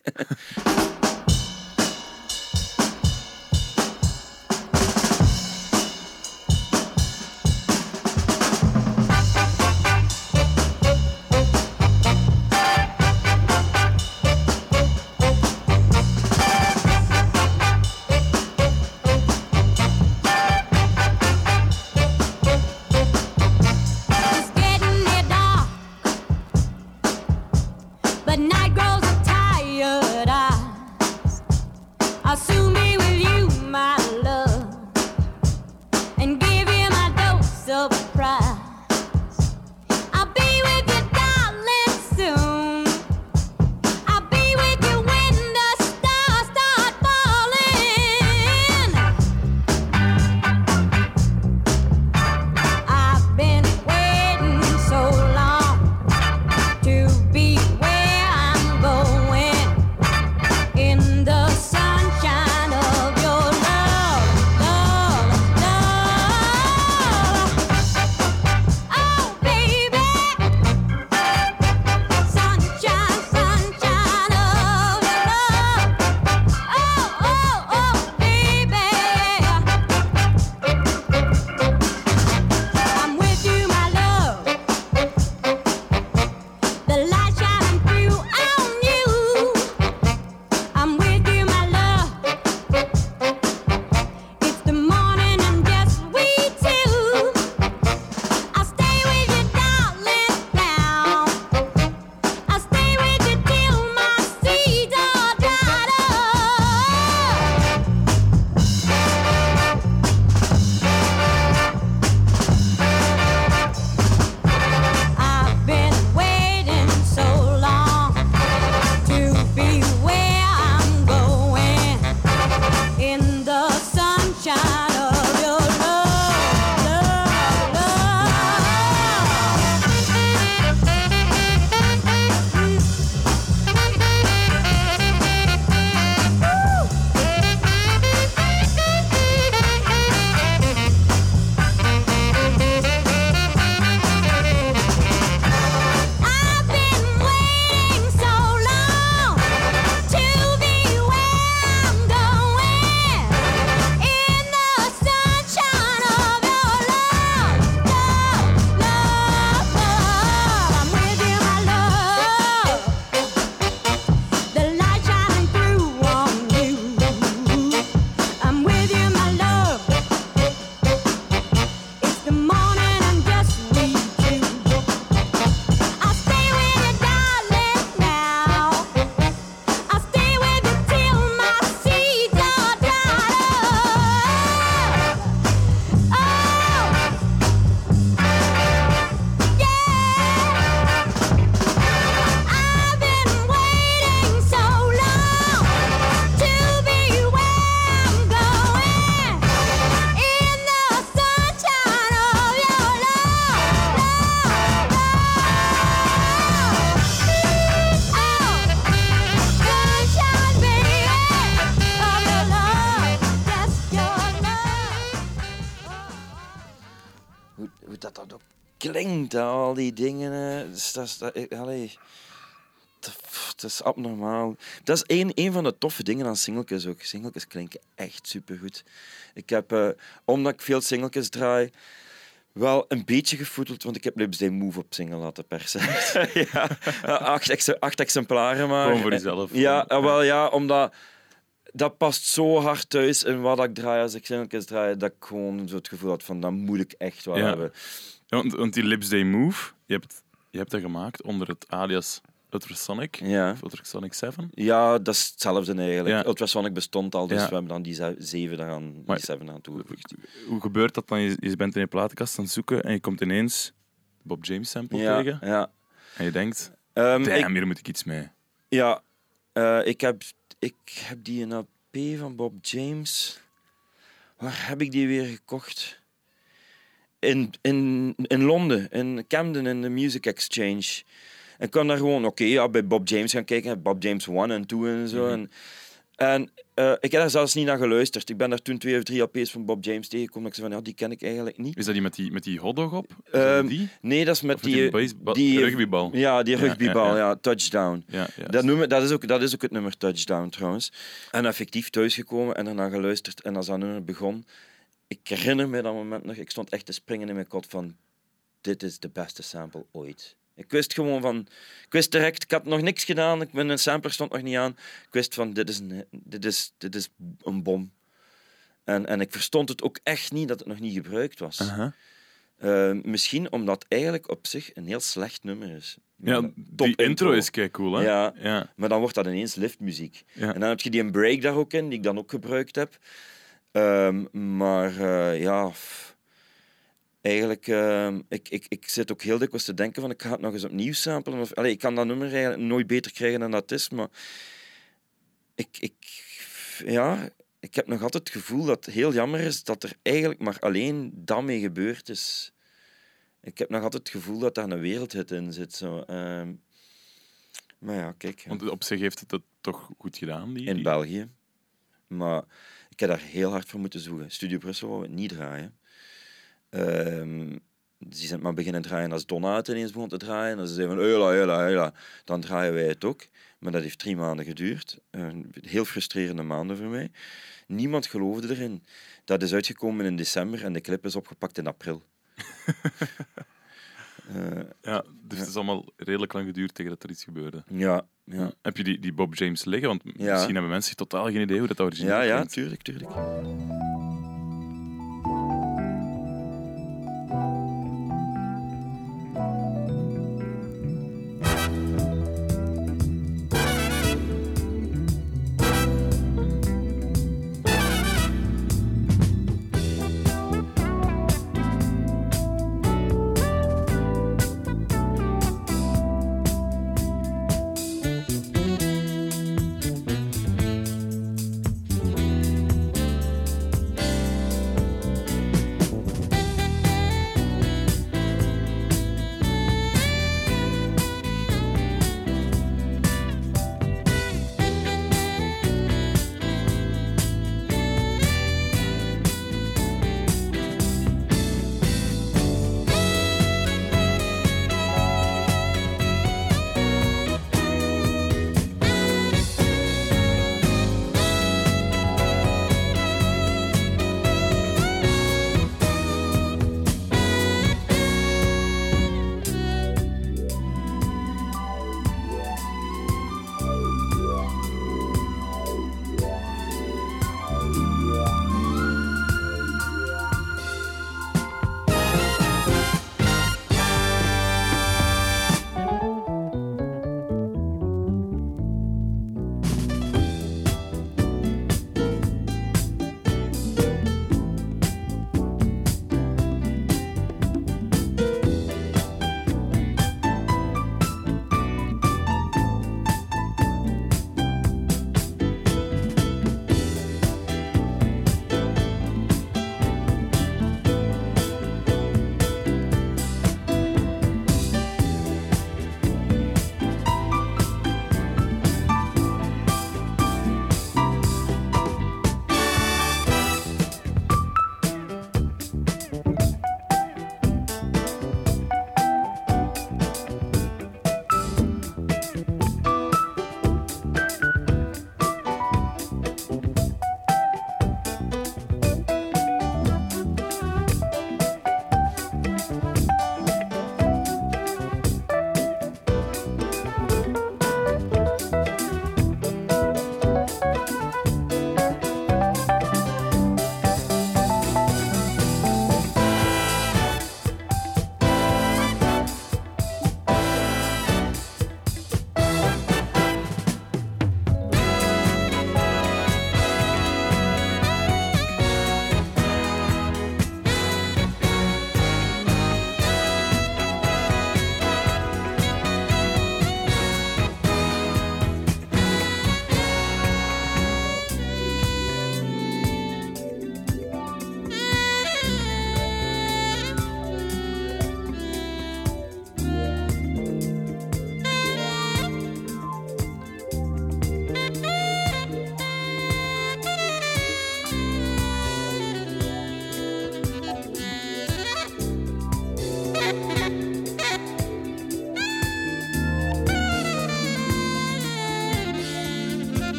brengt, al die dingen. Dus dat is, dat, allee, dat is abnormaal. Dat is één, één van de toffe dingen aan singeltjes ook. Singeltjes klinken echt supergoed. Ik heb, eh, omdat ik veel singeltjes draai, wel een beetje gevoeteld, want ik heb Lips Day Move op single laten persen. ja, acht, ex- acht exemplaren maar. Gewoon voor jezelf. Ja, wel ja, omdat... Dat past zo hard thuis in wat ik draai als ik singeltjes draai, dat ik gewoon zo het gevoel had van, dat moet ik echt wel ja. hebben. Ja, want, want die Lips Day Move, je hebt, je hebt dat gemaakt onder het alias Ultrasonic, ja. of Ultrasonic zeven? Ja, dat is hetzelfde eigenlijk. Ja. Ultrasonic bestond al, dus ja. we hebben dan die zeven daaraan, die maar, zeven aan toegevoegd. Hoe gebeurt dat dan? Je, je bent in je platenkast aan het zoeken en je komt ineens de Bob James sample ja, tegen. Ja. En je denkt, um, damn, ik, hier moet ik iets mee. Ja, uh, ik heb... Ik heb die L P van Bob James. Waar heb ik die weer gekocht? In, in, in Londen, in Camden, in de Music Exchange. En ik kwam daar gewoon, oké, okay, ja, bij Bob James gaan kijken. Bob James one en two en zo. Mm-hmm. En, en uh, ik heb daar zelfs niet naar geluisterd. Ik ben daar toen twee of drie L P's van Bob James tegengekomen. Ik zei van, ja, die ken ik eigenlijk niet. Is dat die met die, met die hotdog op? Um, die? Nee, dat is met, met die, die, baseball, die... rugbybal. Ja, die rugbybal, ja, ja, ja. ja touchdown. Ja, ja, dat, noemen, dat, is ook, dat is ook het nummer touchdown, trouwens. En effectief thuisgekomen en daarna geluisterd. En als dat nummer begon, ik herinner me dat moment nog, ik stond echt te springen in mijn kot van, dit is de beste sample ooit. Ik wist gewoon van... Ik wist direct, ik had nog niks gedaan, mijn sampler stond nog niet aan. Ik wist van, dit is een, dit is, dit is een bom. En, en ik verstond het ook echt niet dat het nog niet gebruikt was. Uh-huh. Uh, misschien omdat het eigenlijk op zich een heel slecht nummer is. Ja, top die intro, intro is kijk cool, hè? Ja, ja, maar dan wordt dat ineens liftmuziek. Ja. En dan heb je die een break daar ook in, die ik dan ook gebruikt heb. Um, maar uh, ja... Eigenlijk, uh, ik, ik, ik zit ook heel dikwijls te denken van, ik ga het nog eens opnieuw samplen. Of, allee, ik kan dat nummer eigenlijk nooit beter krijgen dan dat is, maar ik, ik, ja, ik heb nog altijd het gevoel dat het heel jammer is dat er eigenlijk maar alleen dat mee gebeurd is. Ik heb nog altijd het gevoel dat daar een wereldhit in zit. Zo. Uh, maar ja, kijk. Ja. Want op zich heeft het dat toch goed gedaan? Die... In België. Maar ik heb daar heel hard voor moeten zoeken. Studio Brussel wou het niet draaien. Um, die zijn maar beginnen draaien als Donna het ineens begon te draaien. En ze zeiden van, eula, eula, eula. Dan draaien wij het ook. Maar dat heeft drie maanden geduurd. Uh, heel frustrerende maanden voor mij. Niemand geloofde erin. Dat is uitgekomen in december en de clip is opgepakt in april. uh, ja, dus ja. Het is allemaal redelijk lang geduurd tegen dat er iets gebeurde. Ja. ja. Heb je die, die Bob James liggen? Want ja. misschien hebben mensen totaal geen idee hoe dat origineel is. Ja, ja, tuurlijk, tuurlijk.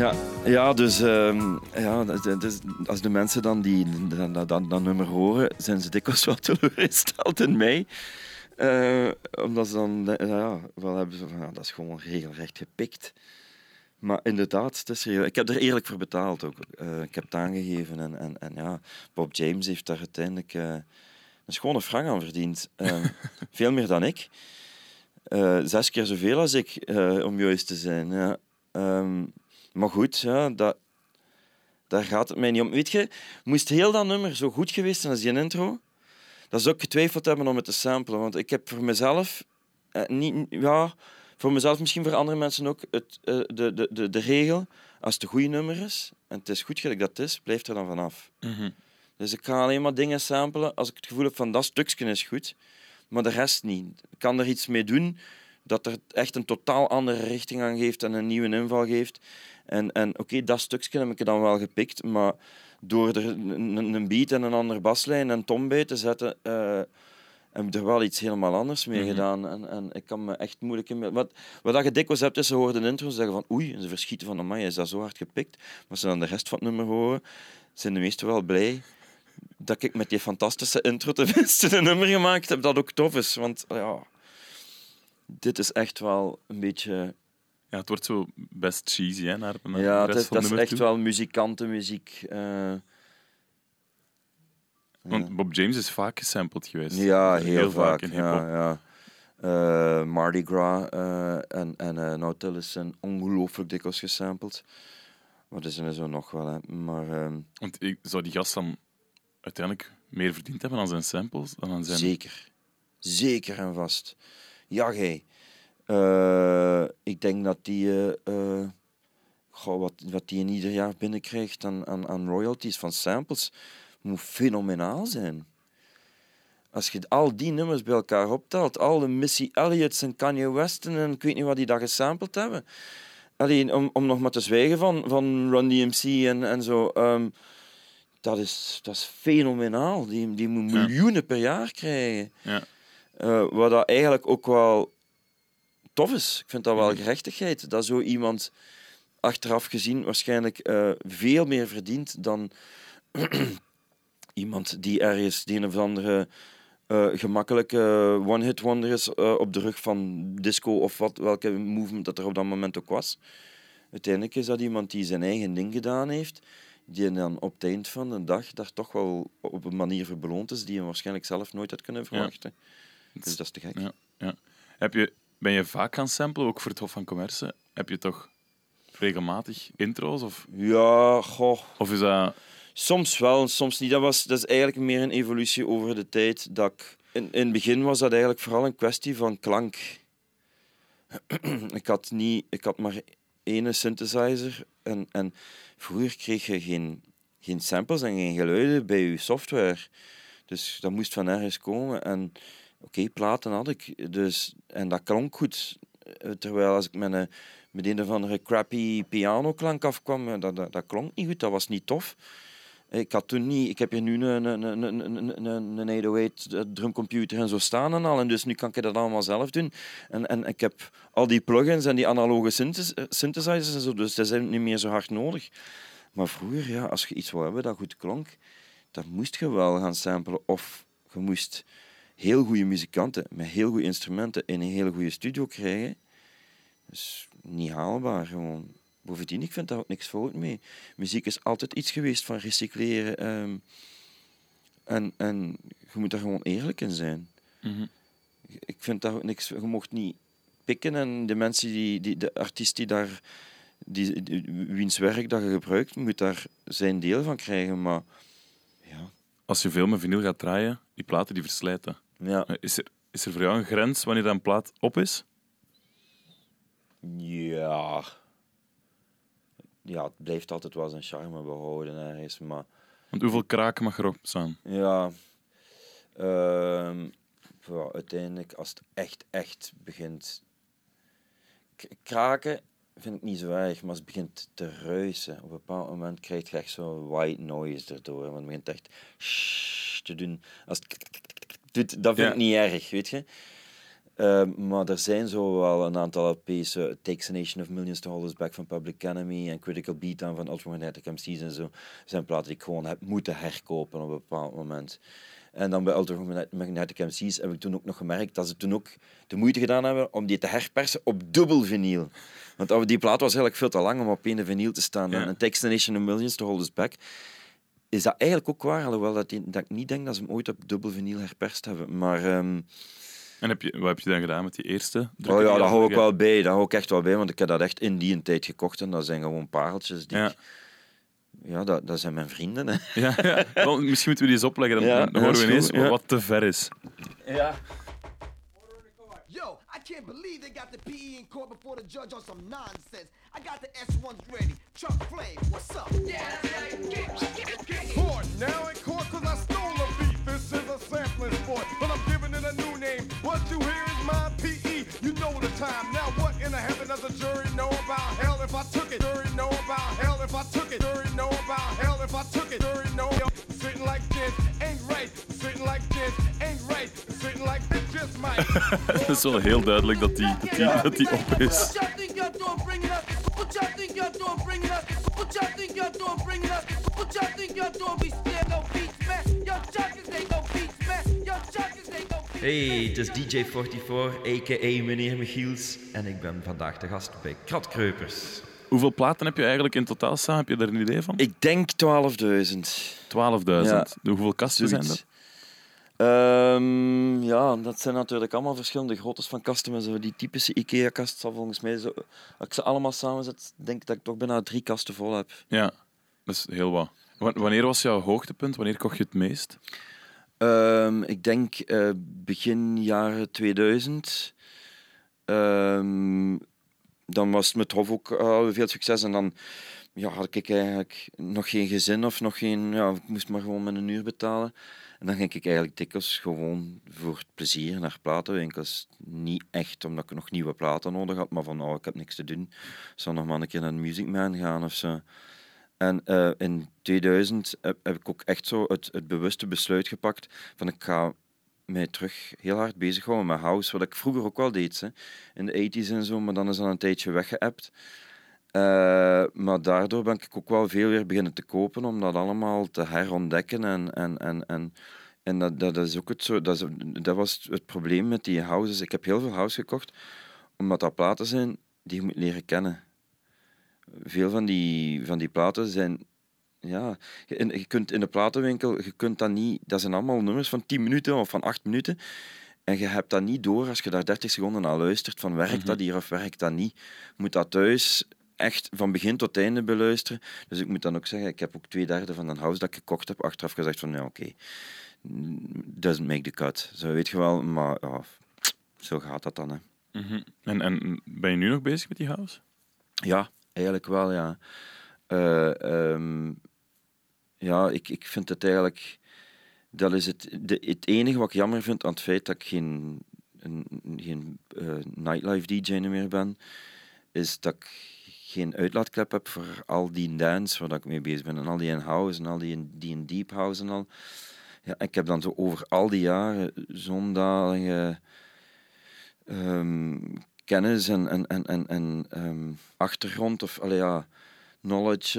Ja, ja, dus um, ja, dus als de mensen dan die, dan, dan, dan, dat nummer horen, zijn ze dikwijls wel teleurgesteld in mij. Uh, omdat ze dan, uh, ja, wel hebben ze van, ja, dat is gewoon regelrecht gepikt. Maar inderdaad, het is heel... ik heb er eerlijk voor betaald ook. Uh, ik heb het aangegeven en, en, en ja, Bob James heeft daar uiteindelijk uh, een schone frank aan verdiend. Uh, veel meer dan ik. Uh, zes keer zoveel als ik, uh, om juist te zijn. Ja. Um, maar goed, ja, dat, daar gaat het mij niet om. Weet je, moest heel dat nummer zo goed geweest zijn als die intro, dat ze ook getwijfeld hebben om het te samplen. Want ik heb voor mezelf... Uh, niet, ja... Voor mezelf, misschien voor andere mensen ook, het, de, de, de, de regel, als het een goed nummer is, en het is goed gelijk dat het is, blijf er dan vanaf. Mm-hmm. Dus ik ga alleen maar dingen samplen als ik het gevoel heb van dat stukje is goed, maar de rest niet. Ik kan er iets mee doen dat er echt een totaal andere richting aan geeft en een nieuwe inval geeft. En, en oké, okay, dat stukje heb ik dan wel gepikt, maar door er een, een beat en een andere baslijn en tom bij te zetten... Uh, heb er wel iets helemaal anders mee mm-hmm. gedaan. En, en ik kan me echt moeilijk... In... Wat, wat je dikwijls hebt, is ze horen de intro zeggen van oei, en ze verschieten van, amai, is dat zo hard gepikt? Maar als ze dan de rest van het nummer horen, zijn de meesten wel blij dat ik met die fantastische intro tenminste een nummer gemaakt heb dat ook tof is. Want ja, dit is echt wel een beetje... Ja, het wordt zo best cheesy, hè, naar, naar ja, de rest van het nummer. Ja, dat is echt toe. Wel muzikantenmuziek... Uh, Want Bob James is vaak gesampled geweest. Ja, heel, heel vaak. vaak ja, ja. Uh, Mardi Gras uh, en, en uh, Nautilus zijn ongelooflijk dikwijls gesampled. Maar dat zijn er zo nog wel. Hè. Maar, uh... Want zou die gast dan uiteindelijk meer verdiend hebben aan zijn samples? Dan aan zijn... Zeker. Zeker en vast. Ja, gij. Uh, ik denk dat die... Uh, uh, goh, wat, wat die in ieder jaar binnenkrijgt aan, aan, aan royalties van samples... moet fenomenaal zijn. Als je al die nummers bij elkaar optelt, al de Missy Elliott's en Kanye Westen en ik weet niet wat die daar gesampled hebben. Alleen om, om nog maar te zwijgen van, van Run D M C en, en zo. Um, dat, is, dat is fenomenaal. Die, die moet miljoenen ja. per jaar krijgen. Ja. Uh, wat dat eigenlijk ook wel tof is. Ik vind dat wel gerechtigheid. Dat zo iemand achteraf gezien waarschijnlijk uh, veel meer verdient dan... Iemand die ergens de een of andere uh, gemakkelijke uh, one-hit wonder is uh, op de rug van disco of wat, welke movement dat er op dat moment ook was. Uiteindelijk is dat iemand die zijn eigen ding gedaan heeft, die dan op het eind van de dag daar toch wel op een manier voor beloond is die je waarschijnlijk zelf nooit had kunnen verwachten. Ja. Dus dat is te gek. Ja, ja. Heb je, ben je vaak gaan samplen, ook voor het Tof van Commerce? Heb je toch regelmatig intro's? Of... Ja, goh. Of is dat... Soms wel, soms niet. Dat, was, dat is eigenlijk meer een evolutie over de tijd. Dat ik... in, in het begin was dat eigenlijk vooral een kwestie van klank. ik, had niet, ik had maar één synthesizer. En, en vroeger kreeg je geen, geen samples en geen geluiden bij je software. Dus dat moest van ergens komen. En oké, okay, platen had ik. Dus, en dat klonk goed. Terwijl als ik met een, met een of andere crappy pianoklank afkwam, dat, dat, dat klonk niet goed, dat was niet tof. Ik had toen niet... Ik heb hier nu een, een, een, een, een acht nul acht drumcomputer en zo staan en al. En dus nu kan ik dat allemaal zelf doen. En, en ik heb al die plugins en die analoge synthes, synthesizers en zo. Dus dat is niet meer zo hard nodig. Maar vroeger, ja, als je iets wil hebben dat goed klonk, dan moest je wel gaan samplen. Of je moest heel goede muzikanten met heel goede instrumenten in een hele goede studio krijgen. Dat is niet haalbaar, gewoon. Bovendien, ik vind daar ook niks fout mee. Muziek is altijd iets geweest van recycleren. Um, en, en je moet daar gewoon eerlijk in zijn. Mm-hmm. Ik vind daar ook niks... Je mocht niet pikken en de mensen, die, die, de artiest die daar... Die, die, wiens werk dat je gebruikt, moet daar zijn deel van krijgen, maar... Ja. Als je veel met vinyl gaat draaien, die platen die verslijten. Ja. Is er, is er voor jou een grens wanneer dat een plaat op is? Ja... Ja, het blijft altijd wel zijn charme behouden ergens, maar... Want hoeveel kraken mag erop staan? Ja, uh, well, uiteindelijk als het echt, echt begint... K- kraken vind ik niet zo erg, maar als het begint te ruisen, op een bepaald moment krijg je echt zo'n white noise erdoor, want het begint echt te doen. Als het doet, dat vind ik niet erg, weet je? Uh, maar er zijn zo wel een aantal L P's, uh, Takes a Nation of Millions to Hold Us Back van Public Enemy en Critical Beatdown van Ultramagnetic M C's en zo. Zijn platen die ik gewoon heb moeten herkopen op een bepaald moment. En dan bij Ultramagnetic M C's heb ik toen ook nog gemerkt dat ze toen ook de moeite gedaan hebben om die te herpersen op dubbel vinyl. Want die plaat was eigenlijk veel te lang om op één vinyl te staan. Ja. En Takes a Nation of Millions to Hold Us Back is dat eigenlijk ook waar, alhoewel dat, die, dat ik niet denk dat ze hem ooit op dubbel vinyl herperst hebben. Maar... Um, En heb je, wat heb je dan gedaan met die eerste? Oh ja, dat hou ik wel bij. Dat hou ik echt wel bij, want ik heb dat echt in die tijd gekocht. En dat zijn gewoon pareltjes die... Ja, ik... ja dat, dat zijn mijn vrienden. Hè. Ja, ja. Wel, misschien moeten we die eens opleggen. Dan, ja, dan horen we ineens ja. wat te ver is. Ja. Yo, I can't believe they got the P E in court before the judge on some nonsense. I got the S one's ready. Chuck Flame, what's up? Yeah, court, now in court, cause I stole a beat. This is a sampling sport, but I'm giving it a new name. What you hear is my P E. You know the time. Now what in the heaven does a jury know about hell if I took it? Jury know about hell if I took it. Jury know about hell if I took it. Jury know. Sitting like this ain't right. Sitting like this ain't right. Sitting like this just might. Het is wel heel duidelijk dat die, dat die, dat die op is. Hey, het is D J vierenveertig, a k a meneer Michiels. En ik ben vandaag te gast bij Kratkruipers. Hoeveel platen heb je eigenlijk in totaal staan? Heb je daar een idee van? Ik denk twaalfduizend. twaalfduizend? Ja. Hoeveel kasten Zoiets. zijn er? Um, ja, dat zijn natuurlijk allemaal verschillende groottes van kasten. Maar zo die typische IKEA-kast zal volgens mij... Zo, als ik ze allemaal samenzet, denk ik dat ik toch bijna drie kasten vol heb. Ja, dat is heel wat. W- wanneer was jouw hoogtepunt? Wanneer kocht je het meest? Um, ik denk uh, begin jaren tweeduizend. Um, dan was het met Hof ook uh, veel succes. En dan ja, had ik eigenlijk nog geen gezin of nog geen... Ja, ik moest maar gewoon mijn huur betalen. En dan ging ik eigenlijk dikwijls gewoon voor het plezier naar platenwinkels. Niet echt omdat ik nog nieuwe platen nodig had, maar van oh, ik heb niks te doen. Ik zal nog maar een keer naar de Music Man gaan of zo. En uh, in tweeduizend heb, heb ik ook echt zo het, het bewuste besluit gepakt van ik ga mij terug heel hard bezighouden met house, wat ik vroeger ook wel deed, hè, in de tachtiger jaren en zo, maar dan is dat een tijdje weggeëpt. Uh, maar daardoor ben ik ook wel veel weer beginnen te kopen om dat allemaal te herontdekken en... en, en, en en dat, dat is ook het zo, dat, is, dat was het probleem met die houses. Ik heb heel veel house gekocht, omdat dat platen zijn die je moet leren kennen. Veel van die, van die platen zijn... Ja, je, je kunt in de platenwinkel, je kunt dat niet... Dat zijn allemaal nummers van tien minuten of van acht minuten. En je hebt dat niet door als je daar dertig seconden naar luistert. Van werkt dat hier of werkt dat niet? Je moet dat thuis echt van begin tot einde beluisteren. Dus ik moet dan ook zeggen, ik heb ook twee derde van een house dat ik gekocht heb achteraf gezegd van, ja, oké. Okay, doesn't make the cut. Zo weet je wel, maar ja, zo gaat dat dan. Hè. Mm-hmm. En, en ben je nu nog bezig met die house? Ja. Eigenlijk wel, ja. Uh, um, ja, ik, ik vind het eigenlijk... Dat is het, de, het enige wat ik jammer vind aan het feit dat ik geen, een, geen uh, nightlife D J meer ben, is dat ik geen uitlaatklep heb voor al die dance waar ik mee bezig ben. En al die in-house en al die in, die in deep house en al. Ja, ik heb dan zo over al die jaren zondagen... Um, kennis en, en, en, en, en um, achtergrond of allee, ja, knowledge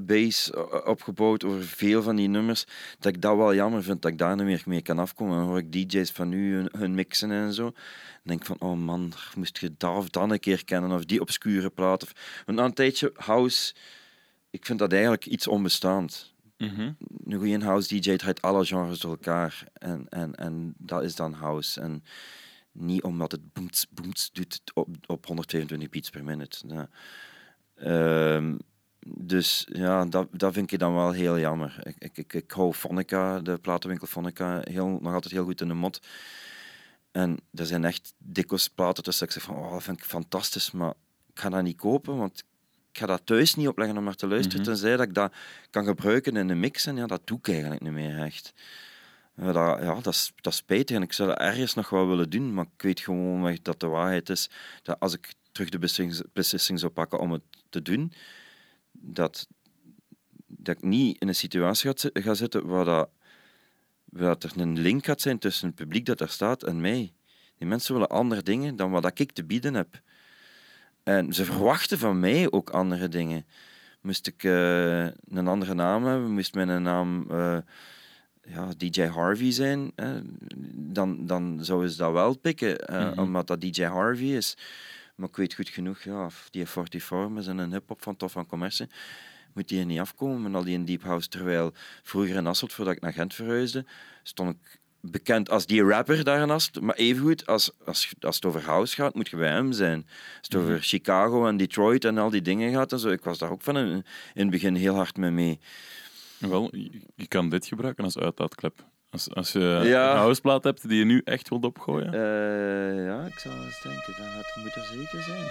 uh, base opgebouwd over veel van die nummers, dat ik dat wel jammer vind, dat ik daar niet meer mee kan afkomen. Dan hoor ik D J's van nu hun, hun mixen en zo. Dan denk ik van, oh man, moest je dat of dat een keer kennen, of die obscure plaat. Of... Want na een tijdje, house, ik vind dat eigenlijk iets onbestaand. Mm-hmm. Een goede house D J draait alle genres door elkaar. En, en, en dat is dan house. En... Niet omdat het boemts, boemts doet op, op honderdvijfentwintig beats per minute. Ja. Uh, dus ja, dat, dat vind ik dan wel heel jammer. Ik, ik, ik, ik hou Fonica, de platenwinkel Fonica, heel, nog altijd heel goed in de mot. En er zijn echt dikwijls platen tussen dat ik zeg van, oh, dat vind ik fantastisch, maar ik ga dat niet kopen, want ik ga dat thuis niet opleggen om naar te luisteren. Mm-hmm. Tenzij dat ik dat kan gebruiken in de mix. En ja, dat doe ik eigenlijk niet meer echt. Ja, dat, ja, dat is, dat is spijtig en ik zou dat ergens nog wel willen doen, maar ik weet gewoon dat de waarheid is dat als ik terug de beslissing, beslissing zou pakken om het te doen, dat, dat ik niet in een situatie ga, ga zitten waar, dat, waar dat er een link gaat zijn tussen het publiek dat daar staat en mij, Die mensen willen andere dingen dan wat ik te bieden heb. En ze verwachten van mij ook andere dingen. Moest ik uh, een andere naam hebben, moest mijn naam uh, ja, D J Harvey zijn, eh, dan, dan zouden ze dat wel pikken, uh, mm-hmm. omdat dat D J Harvey is. Maar ik weet goed genoeg, ja, die forty-four met zijn hip-hop van Tof van Commerce, moet die er niet afkomen met al die in Deep House. Terwijl vroeger in Hasselt, voordat ik naar Gent verhuisde, stond ik bekend als die rapper daar in Hasselt. Maar evengoed, als, als, als het over house gaat, moet je bij hem zijn. Als het mm-hmm. over Chicago en Detroit en al die dingen gaat en zo, ik was daar ook van in, in het begin heel hard mee mee. Wel, je kan dit gebruiken als uitlaatklep. Als, als je ja. een houseplaat hebt die je nu echt wilt opgooien. Uh, ja, ik zou eens denken, dat gaat, moet er zeker zijn.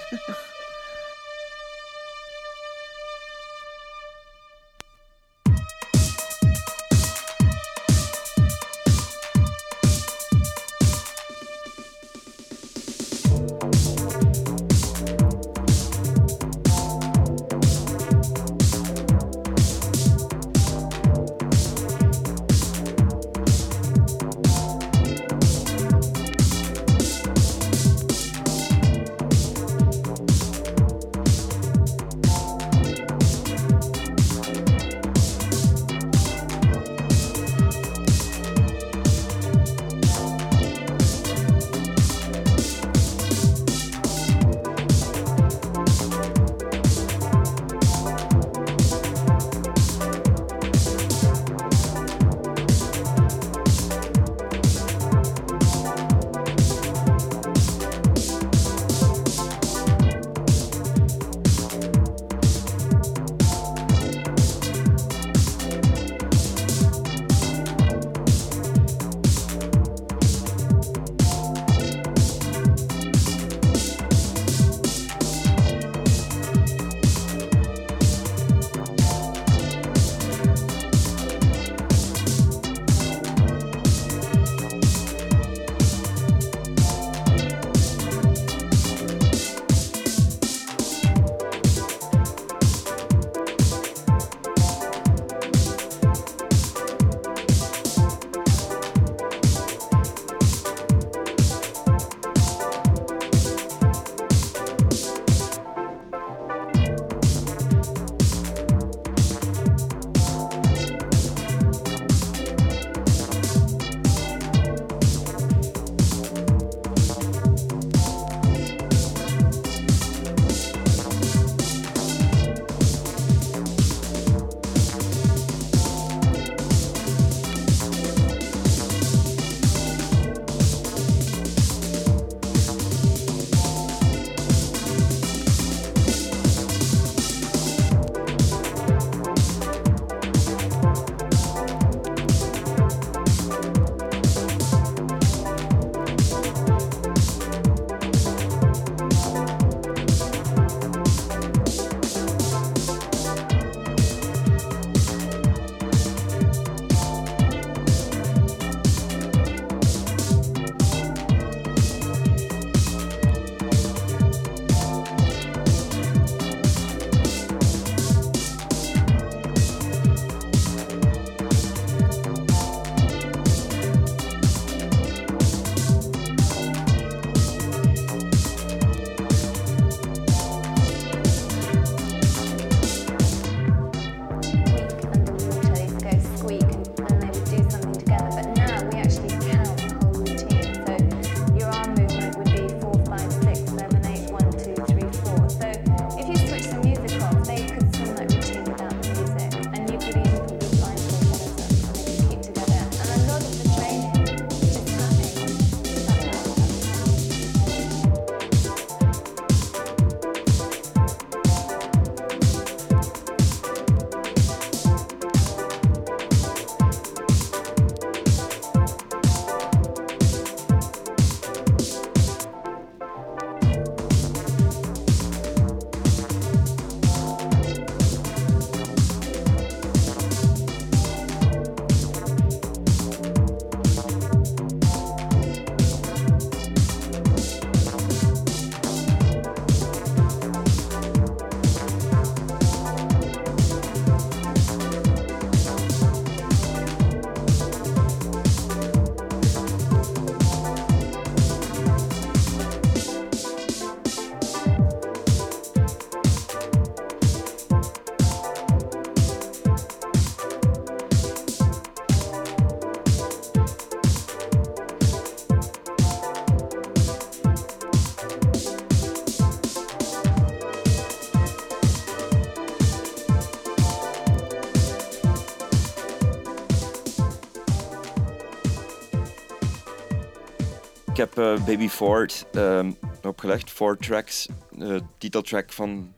Ik heb uh, Baby Ford uh, opgelegd, four tracks, uh, titeltrack van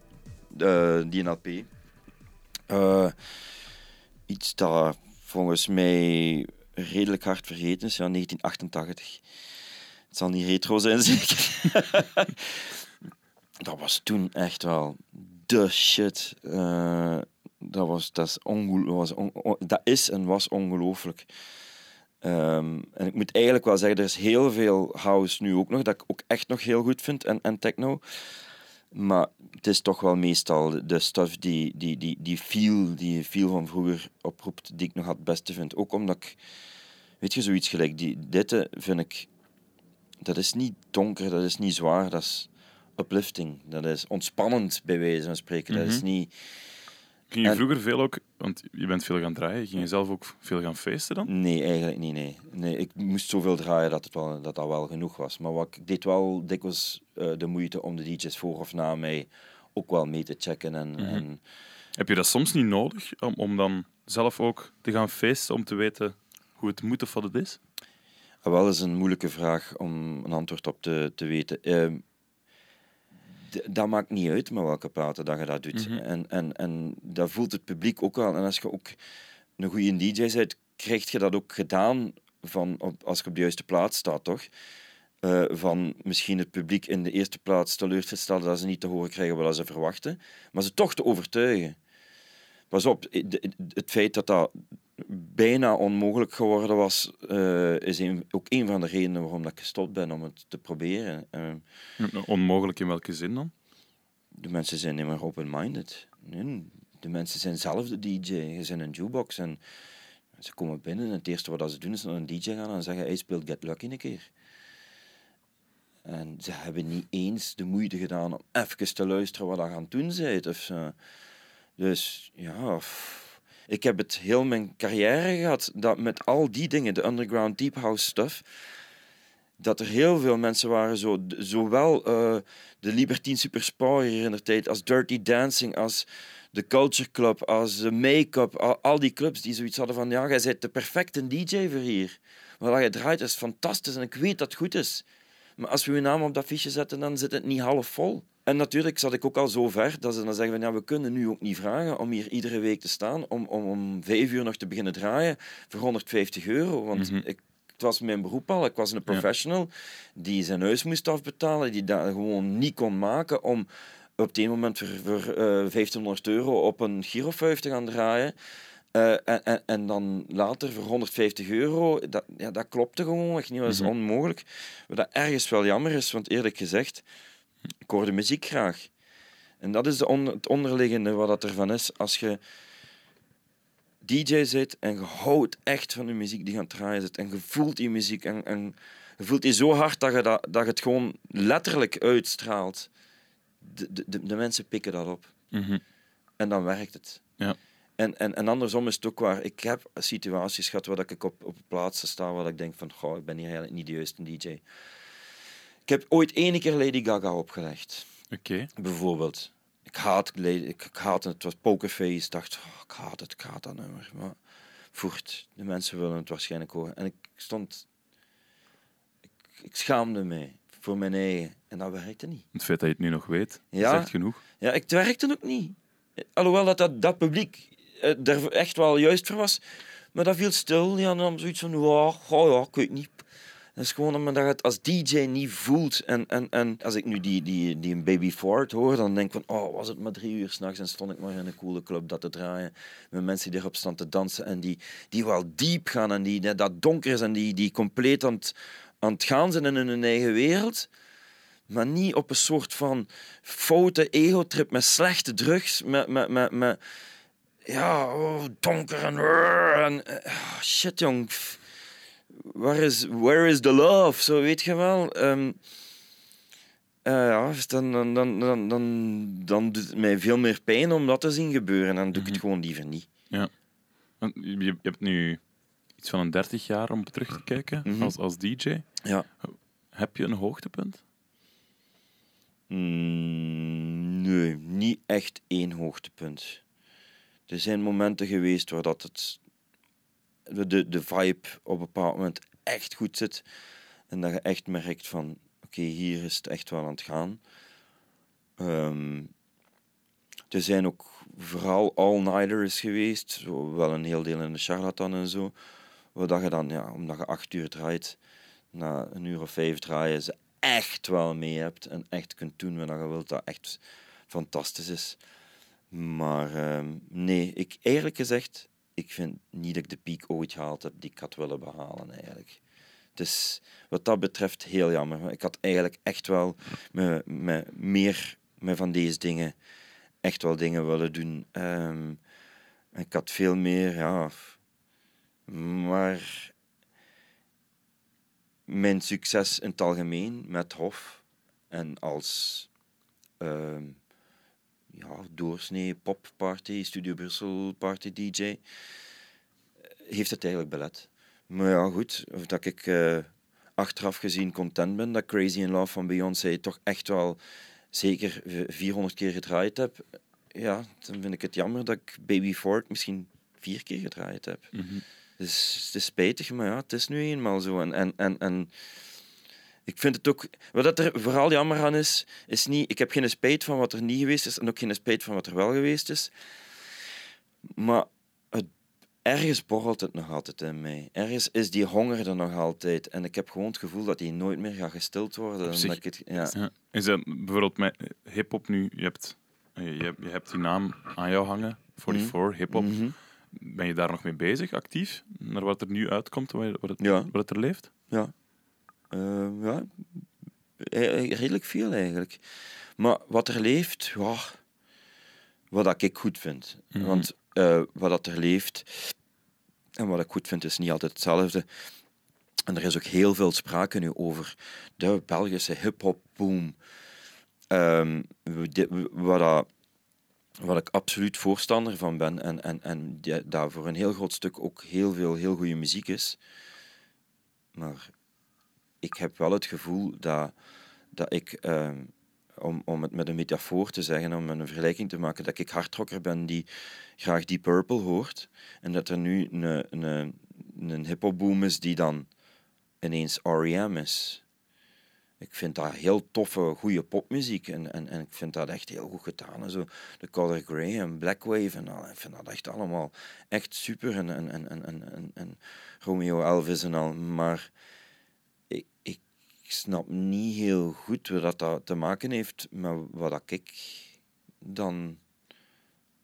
uh, die L P. Uh, iets dat volgens mij redelijk hard vergeten is, ja, negentien achtentachtig. Het zal niet retro zijn, zeker. Dat was toen echt wel de shit. Uh, dat, was, dat, is ongelooflijk, was on, on, dat is en was ongelooflijk. Um, en ik moet eigenlijk wel zeggen, er is heel veel house nu ook nog, dat ik ook echt nog heel goed vind, en, en techno. Maar het is toch wel meestal de stuff die, die, die, die, feel, die feel van vroeger oproept, die ik nog het beste vind. Ook omdat ik, weet je, zoiets gelijk, die, dit vind ik, dat is niet donker, dat is niet zwaar, dat is uplifting. Dat is ontspannend, bij wijze van spreken. Mm-hmm. Dat is niet... Ging je vroeger veel ook, want je bent veel gaan draaien, ging je zelf ook veel gaan feesten dan? Nee, eigenlijk niet, nee. nee ik moest zoveel draaien dat, het wel, dat dat wel genoeg was. Maar wat, ik deed wel dikwijls uh, de moeite om de D J's voor of na mij ook wel mee te checken. En, mm-hmm. en... Heb je dat soms niet nodig, om, om dan zelf ook te gaan feesten, om te weten hoe het moet of wat het is? Uh, wel, is een moeilijke vraag om een antwoord op te, te weten. Uh, D- dat maakt niet uit met welke platen dat je dat doet. Mm-hmm. En, en, en dat voelt het publiek ook wel. En als je ook een goede D J bent, krijg je dat ook gedaan van, op, als je op de juiste plaats staat, toch? Uh, van misschien het publiek in de eerste plaats teleurstellen dat ze niet te horen krijgen wat ze verwachten, maar ze toch te overtuigen. Pas op, het feit dat dat bijna onmogelijk geworden was, uh, is een, ook een van de redenen waarom dat ik gestopt ben om het te proberen. Uh, onmogelijk in welke zin dan? De mensen zijn niet meer open-minded. Nee, de mensen zijn zelf de D J, je zijn een jukebox en ze komen binnen en het eerste wat ze doen is naar een D J gaan en zeggen, hij speelt Get Lucky een keer. En ze hebben niet eens de moeite gedaan om even te luisteren wat dat gaan doen zijn. Of, uh, dus ja... F- Ik heb het heel mijn carrière gehad, dat met al die dingen, de underground deep house stuff, dat er heel veel mensen waren, zo, zowel uh, de Libertine Superspoor hier in de tijd, als Dirty Dancing, als de Culture Club, als de Make-up, al, al die clubs die zoiets hadden van, ja, jij bent de perfecte D J voor hier. Wat je draait is fantastisch en ik weet dat het goed is. Maar als we uw naam op dat fiche zetten, dan zit het niet half vol. En natuurlijk zat ik ook al zo ver dat ze dan zeggen van ja, we kunnen nu ook niet vragen om hier iedere week te staan, om, om, om vijf uur nog te beginnen draaien voor honderdvijftig euro. Want mm-hmm. ik, het was mijn beroep al, ik was een professional ja. die zijn huis moest afbetalen, die dat gewoon niet kon maken om op dit moment voor, voor uh, vijftienhonderd euro op een gyrofuif te gaan draaien. Uh, en, en, en dan later voor honderdvijftig euro, dat, ja, dat klopte gewoon echt niet, dat is mm-hmm. onmogelijk. Wat dat ergens wel jammer is, want eerlijk gezegd, ik hoor de muziek graag. En dat is de on- het onderliggende wat dat ervan is. Als je D J zit en je houdt echt van de muziek die je aan het draaien zit en je voelt die muziek en, en je voelt die zo hard dat je, dat, dat je het gewoon letterlijk uitstraalt. De, de, de mensen pikken dat op. Mm-hmm. En dan werkt het. Ja. En, en, en andersom is het ook waar. Ik heb situaties gehad waar ik op, op plaatsen sta waar ik denk van, goh, ik ben hier eigenlijk niet de juiste D J. Ik heb ooit één keer Lady Gaga opgelegd. Oké. Okay. Bijvoorbeeld. Ik haat, ik haat het, het was Pokerface. Ik dacht, oh, ik haat het, ik haat dat nummer. Maar voert, de mensen willen het waarschijnlijk horen. En ik stond... Ik, ik schaamde mij voor mijn eigen. En dat werkte niet. Het feit dat je het nu nog weet, ja, is echt genoeg. Ja, ik, het werkte ook niet. Alhoewel dat dat, dat publiek eh, er echt wel juist voor was. Maar dat viel stil. Die hadden dan zoiets van, oh, oh ja, ik weet niet... Dat is gewoon omdat je het als D J niet voelt. En, en, en als ik nu die, die, die Baby Ford hoor, dan denk ik van, oh, was het maar drie uur s'nachts en stond ik maar in een coole club dat te draaien. Met mensen die erop staan te dansen en die, die wel diep gaan en die dat donker is en die, die compleet aan het, aan het gaan zijn in hun eigen wereld. Maar niet op een soort van foute egotrip met slechte drugs, met... met, met, met ja, oh, donker en... en oh, shit, jong... Where is, where is the love? Zo weet je wel. Um, uh, ja, dan, dan, dan, dan, dan, dan doet het mij veel meer pijn om dat te zien gebeuren. En dan doe ik mm-hmm. het gewoon liever niet. Ja. Je hebt nu iets van een dertig jaar om terug te kijken mm-hmm. als, als D J. Ja. Heb je een hoogtepunt? Mm, nee, niet echt één hoogtepunt. Er zijn momenten geweest waar dat het... De, de vibe op een bepaald moment echt goed zit. En dat je echt merkt van, oké, okay, hier is het echt wel aan het gaan. Um, er zijn ook vooral all-nighters geweest, zo, wel een heel deel in de Charlatan en zo, waar je dan, ja, omdat je acht uur draait, na een uur of vijf draaien ze echt wel mee hebt en echt kunt doen wat je wilt, dat echt fantastisch is. Maar um, nee, ik, eerlijk gezegd, ik vind niet dat ik de piek ooit gehaald heb die ik had willen behalen eigenlijk. Dus wat dat betreft heel jammer. Ik had eigenlijk echt wel me, me, meer me van deze dingen, echt wel dingen willen doen. Um, ik had veel meer, ja... Maar mijn succes in het algemeen met Hof en als uh, ja, doorsnee popparty, Studio Brussel party D J, heeft het eigenlijk belet. Maar ja, goed, of dat ik uh, achteraf gezien content ben dat Crazy in Love van Beyoncé toch echt wel zeker vierhonderd keer gedraaid heb, ja, dan vind ik het jammer dat ik Baby Ford misschien vier keer gedraaid heb. Mm-hmm. Dus het is spijtig, maar ja, het is nu eenmaal zo. En, en, en, en ik vind het ook... Wat er vooral jammer aan is, is niet... Ik heb geen spijt van wat er niet geweest is en ook geen spijt van wat er wel geweest is. Maar het, ergens borrelt het nog altijd in mij. Ergens is die honger er nog altijd. En ik heb gewoon het gevoel dat die nooit meer gaat gestild worden. Zich, dat ik het, ja. Ja, is dat bijvoorbeeld met hiphop nu... Je hebt, je, je hebt die naam aan jou hangen, vierenveertig, mm-hmm. hiphop... Mm-hmm. Ben je daar nog mee bezig, actief? Naar wat er nu uitkomt, wat het, ja. wat het er leeft? Ja. Uh, ja. Redelijk veel, eigenlijk. Maar wat er leeft... Ja, wat ik goed vind. Mm-hmm. Want uh, wat er leeft... En wat ik goed vind, is niet altijd hetzelfde. En er is ook heel veel sprake nu over de Belgische hip-hop boom. Um, wat dat... Wat ik absoluut voorstander van ben en, en, en daar voor een heel groot stuk ook heel veel heel goede muziek is. Maar ik heb wel het gevoel dat, dat ik, eh, om, om het met een metafoor te zeggen, om een vergelijking te maken, dat ik hardrocker ben die graag Deep Purple hoort. En dat er nu een, een, een hiphopboom is die dan ineens R E M is. Ik vind dat heel toffe, goede popmuziek. En, en, en ik vind dat echt heel goed gedaan. En zo. De Color Grey en Black Wave en al. Ik vind dat echt allemaal echt super. En, en, en, en, en, en Romeo Elvis en al. Maar ik, ik snap niet heel goed wat dat te maken heeft met wat ik dan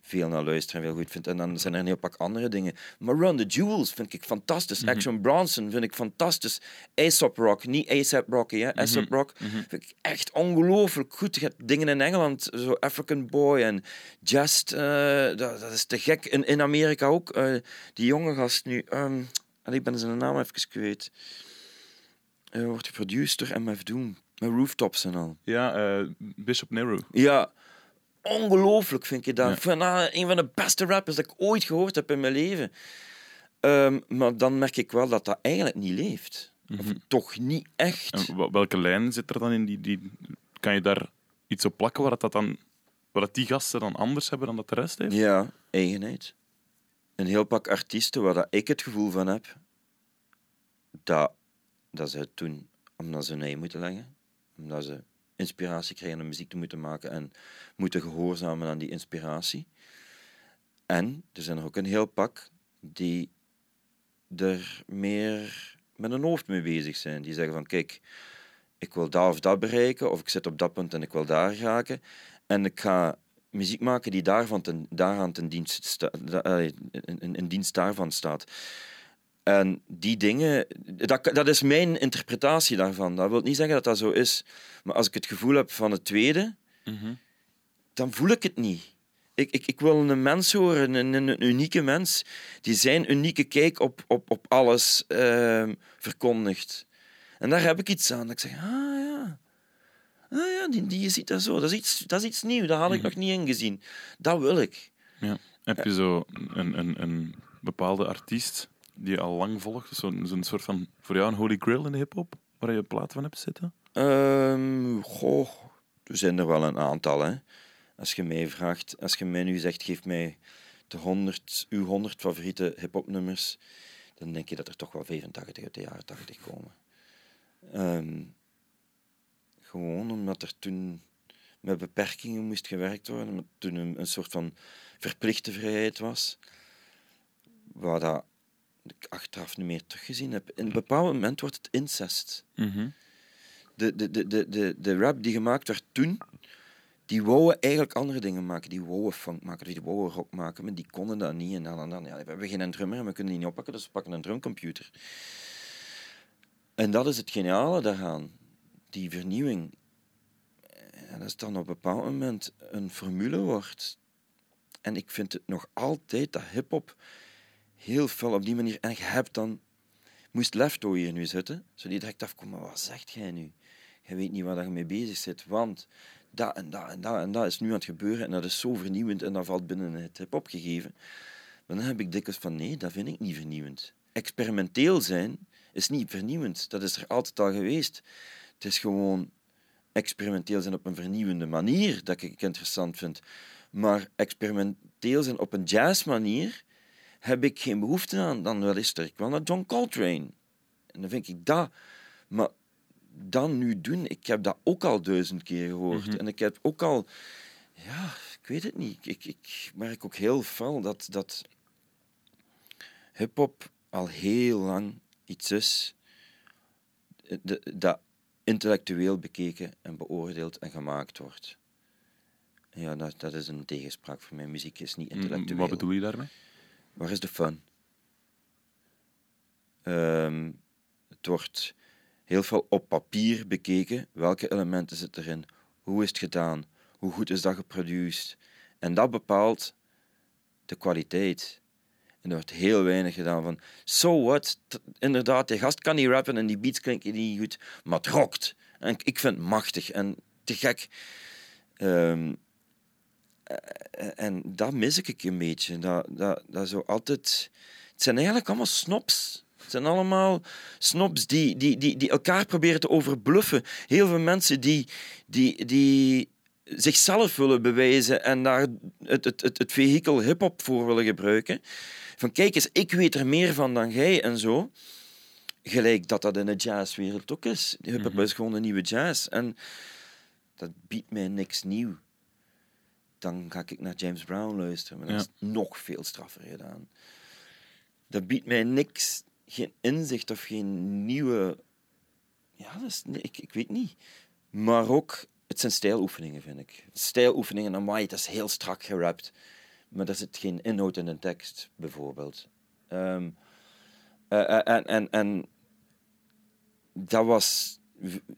veel naar luisteren en veel goed vind. En dan zijn er een heel pak andere dingen. Maar Run the Jewels vind ik fantastisch. Mm-hmm. Action Bronson vind ik fantastisch. Aesop Rock, niet Aesop Rock, hè. Mm-hmm. Aesop Rock mm-hmm. vind ik echt ongelooflijk goed. Je hebt dingen in Engeland, zo African Boy en Just, uh, dat, dat is te gek. In, in Amerika ook, uh, die jonge gast nu, um, ik ben zijn naam even kwijt. Hij uh, wordt geproduceerd door M F Doom, met Rooftops en al. Ja, uh, Bishop Nehru. Ja. Ongelooflijk vind ik dat. Ja. Een van de beste rappers dat ik ooit gehoord heb in mijn leven. Um, maar dan merk ik wel dat dat eigenlijk niet leeft. Mm-hmm. Of toch niet echt. En welke lijn zit er dan in? Die, die, kan je daar iets op plakken waar, dat dan, waar dat die gasten dan anders hebben dan dat de rest heeft? Ja, eigenheid. Een heel pak artiesten waar dat ik het gevoel van heb dat, dat ze het doen omdat ze hun ei moeten leggen. Omdat ze... inspiratie krijgen om muziek te moeten maken en moeten gehoorzamen aan die inspiratie. En er zijn er ook een heel pak die er meer met hun hoofd mee bezig zijn. Die zeggen van, kijk, ik wil dat of dat bereiken, of ik zit op dat punt en ik wil daar raken. En ik ga muziek maken die daarvan ten, daaraan ten dienst sta, in, in, in dienst daarvan staat. En die dingen, dat, dat is mijn interpretatie daarvan. Dat wil niet zeggen dat dat zo is. Maar als ik het gevoel heb van het tweede, mm-hmm. dan voel ik het niet. Ik, ik, ik wil een mens horen, een, een unieke mens, die zijn unieke kijk op, op, op alles uh, verkondigt. En daar heb ik iets aan. Dat ik zeg, ah ja, ah, ja die, die, je ziet dat zo. Dat is iets, dat is iets nieuws, dat had ik mm-hmm. nog niet ingezien. Dat wil ik. Ja. Heb je zo een, een, een bepaalde artiest... die je al lang volgt, zo'n, zo'n soort van, voor jou een holy grail in de hiphop, waar je een plaat van hebt zitten? Um, goh, er zijn er wel een aantal, hè. Als je mij vraagt, als je mij nu zegt, geef mij de honderd, uw honderd favoriete hiphopnummers, dan denk je dat er toch wel vijfentachtig uit de jaren tachtig komen. Um, gewoon omdat er toen met beperkingen moest gewerkt worden, omdat toen een, een soort van verplichte vrijheid was, waar dat ik achteraf niet meer teruggezien heb. In een bepaald moment wordt het incest. Mm-hmm. De, de, de, de, de, de rap die gemaakt werd toen, die wouden eigenlijk andere dingen maken. Die wouden funk maken, die wouden rock maken, maar die konden dat niet. En dan, en dan, ja, we hebben geen drummer en we kunnen die niet oppakken, dus we pakken een drumcomputer. En dat is het geniale daaraan. Die vernieuwing. En dat is dan op een bepaald moment een formule wordt. En ik vind het nog altijd, dat hip-hop, heel fel op die manier. En ik heb dan... moest Lefto hier nu zitten, zodat direct afkomen, wat zegt jij nu? Jij weet niet waar je mee bezig zit, want dat en dat en dat en dat is nu aan het gebeuren en dat is zo vernieuwend en dat valt binnen het hip-hop gegeven. Dan heb ik dikwijls van, nee, dat vind ik niet vernieuwend. Experimenteel zijn is niet vernieuwend, dat is er altijd al geweest. Het is gewoon experimenteel zijn op een vernieuwende manier, dat ik interessant vind. Maar experimenteel zijn op een jazzmanier heb ik geen behoefte aan, dan wel is er. Ik wil naar John Coltrane. En dan vind ik dat. Maar dan nu doen, ik heb dat ook al duizend keer gehoord. Mm-hmm. En ik heb ook al... Ja, ik weet het niet. Ik, ik merk ook heel fel dat, dat hip-hop al heel lang iets is dat intellectueel bekeken en beoordeeld en gemaakt wordt. Ja, dat, dat is een tegenspraak voor mij. Muziek is niet intellectueel. Wat bedoel je daarmee? Waar is de fun? Um, het wordt heel veel op papier bekeken. Welke elementen zitten erin? Hoe is het gedaan? Hoe goed is dat geproduceerd? En dat bepaalt de kwaliteit. En er wordt heel weinig gedaan van... So what? T- inderdaad, die gast kan niet rappen en die beats klinken niet goed. Maar het rockt. En ik vind het machtig en te gek. Um, En dat mis ik een beetje. Dat, dat, dat zo altijd... Het zijn eigenlijk allemaal snobs. Het zijn allemaal snobs die, die, die, die elkaar proberen te overbluffen. Heel veel mensen die, die, die zichzelf willen bewijzen en daar het, het, het, het vehikel hip-hop voor willen gebruiken. Van kijk eens, ik weet er meer van dan jij en zo. Gelijk dat dat in de jazzwereld ook is. Hip-hop mm-hmm. is gewoon een nieuwe jazz. En dat biedt mij niks nieuw. Dan ga ik naar James Brown luisteren. Maar dat is ja. nog veel straffer gedaan. Dat biedt mij niks, geen inzicht of geen nieuwe... Ja, dat is, ik, ik weet niet. Maar ook, het zijn stijloefeningen, vind ik. Stijloefeningen, dan maai, dat is heel strak gerapt. Maar daar zit geen inhoud in de tekst, bijvoorbeeld. Um, uh, en, en, en dat was...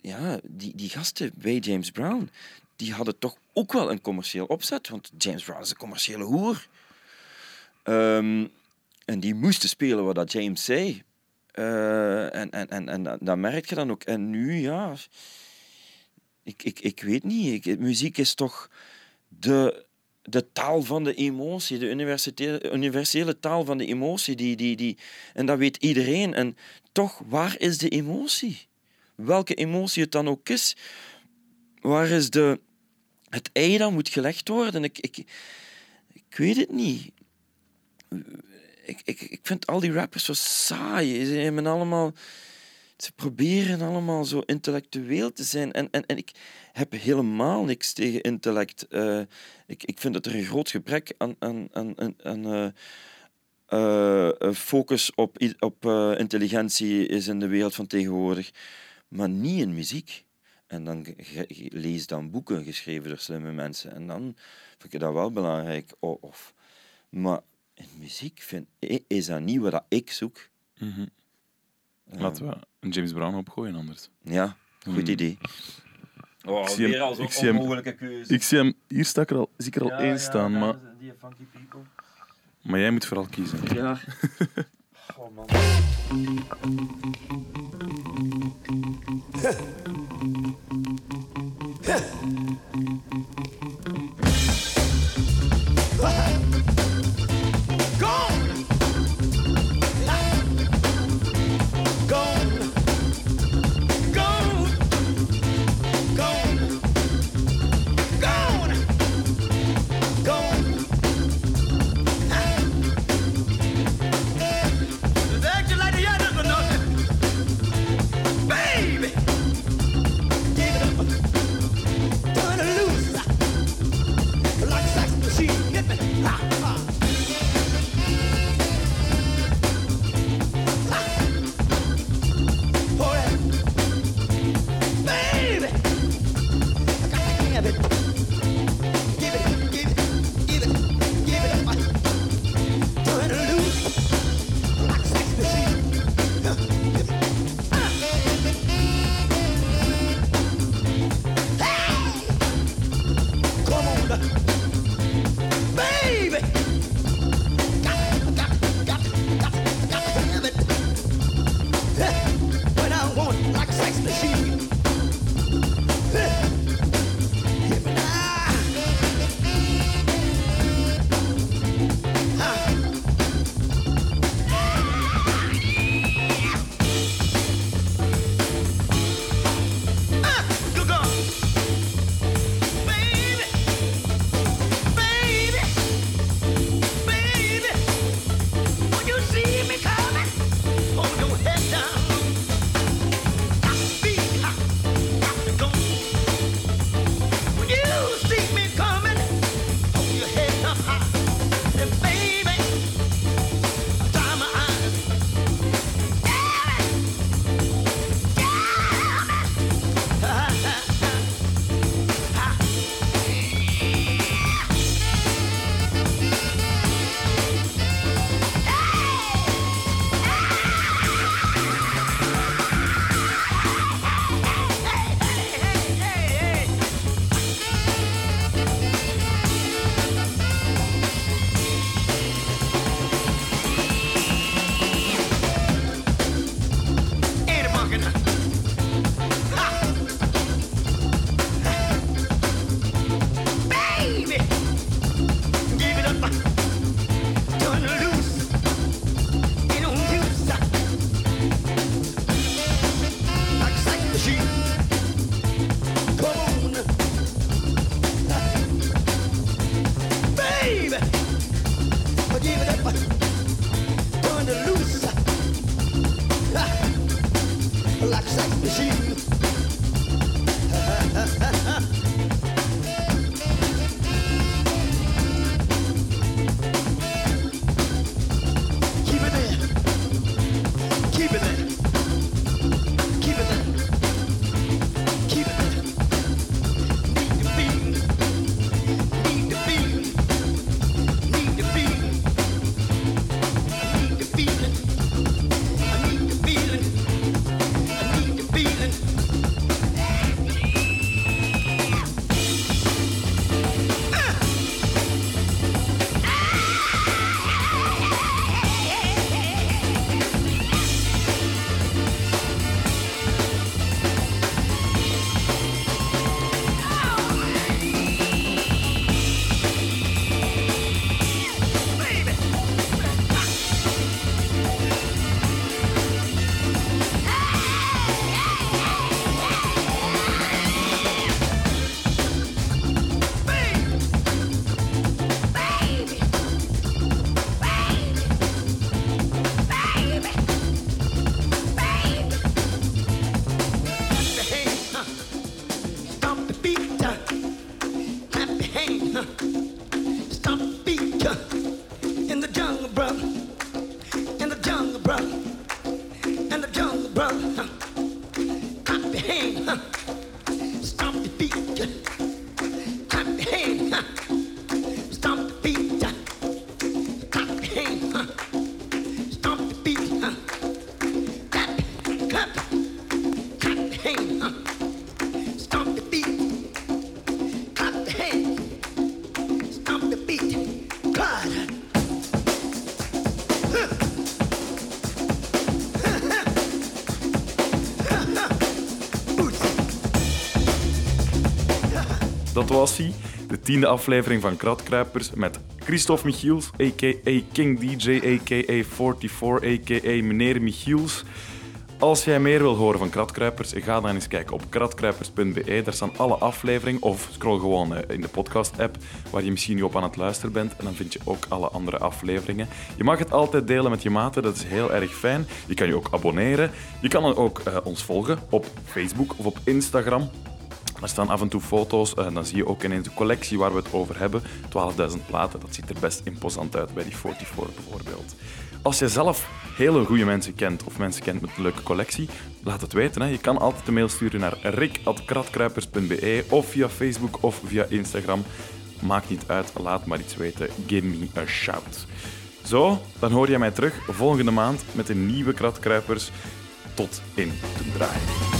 Ja, die, die gasten bij James Brown... die hadden toch ook wel een commercieel opzet, want James Brown is een commerciële hoer. Um, en die moesten spelen wat dat James zei. Uh, en en, en, en dat, dat merk je dan ook. En nu, ja... Ik, ik, ik weet niet. Ik, muziek is toch de, de taal van de emotie, de universele taal van de emotie. Die, die, die, en dat weet iedereen. En toch, waar is de emotie? Welke emotie het dan ook is... Waar is de, het ei dat moet gelegd worden? Ik, ik, ik weet het niet. Ik, ik, ik vind al die rappers zo saai. Ze, hebben allemaal, ze proberen allemaal zo intellectueel te zijn. En, en, en ik heb helemaal niks tegen intellect. Uh, ik, ik vind dat er een groot gebrek aan, aan, aan, aan uh, uh, focus op, op uh, intelligentie is in de wereld van tegenwoordig. Maar niet in muziek. En dan lees dan boeken geschreven door slimme mensen. En dan vind ik dat wel belangrijk. Of, of. Maar in muziek vind, is dat niet wat ik zoek. Mm-hmm. Uh. Laten we een James Brown opgooien anders. Ja, goed mm. idee. Oh, ik zie weer al zo'n onmogelijke keuze. Ik zie hem, hier sta ik er al, zie ik er al ja, één ja, staan. Ja, maar... Die funky people. Maar jij moet vooral kiezen. Ja. Oh man. Baby! Dat was hij, de tiende aflevering van Kratkruipers met Christophe Michiels, a k a. King D J, a k a. vierenveertig, a k a. meneer Michiels. Als jij meer wil horen van Kratkruipers, ga dan eens kijken op kratkruipers punt b e. Daar staan alle afleveringen, of scroll gewoon in de podcast-app waar je misschien nu op aan het luisteren bent. En dan vind je ook alle andere afleveringen. Je mag het altijd delen met je maten, dat is heel erg fijn. Je kan je ook abonneren. Je kan ook uh, ons volgen op Facebook of op Instagram. Er staan af en toe foto's en dan zie je ook ineens de collectie waar we het over hebben. twaalfduizend platen, dat ziet er best imposant uit bij die vierenveertig bijvoorbeeld. Als je zelf hele goede mensen kent of mensen kent met een leuke collectie, laat het weten. Hè. Je kan altijd een mail sturen naar rick at kratkruipers punt b e of via Facebook of via Instagram. Maakt niet uit, laat maar iets weten. Give me a shout. Zo, dan hoor je mij terug volgende maand met een nieuwe Kratkruipers. Tot in de draai.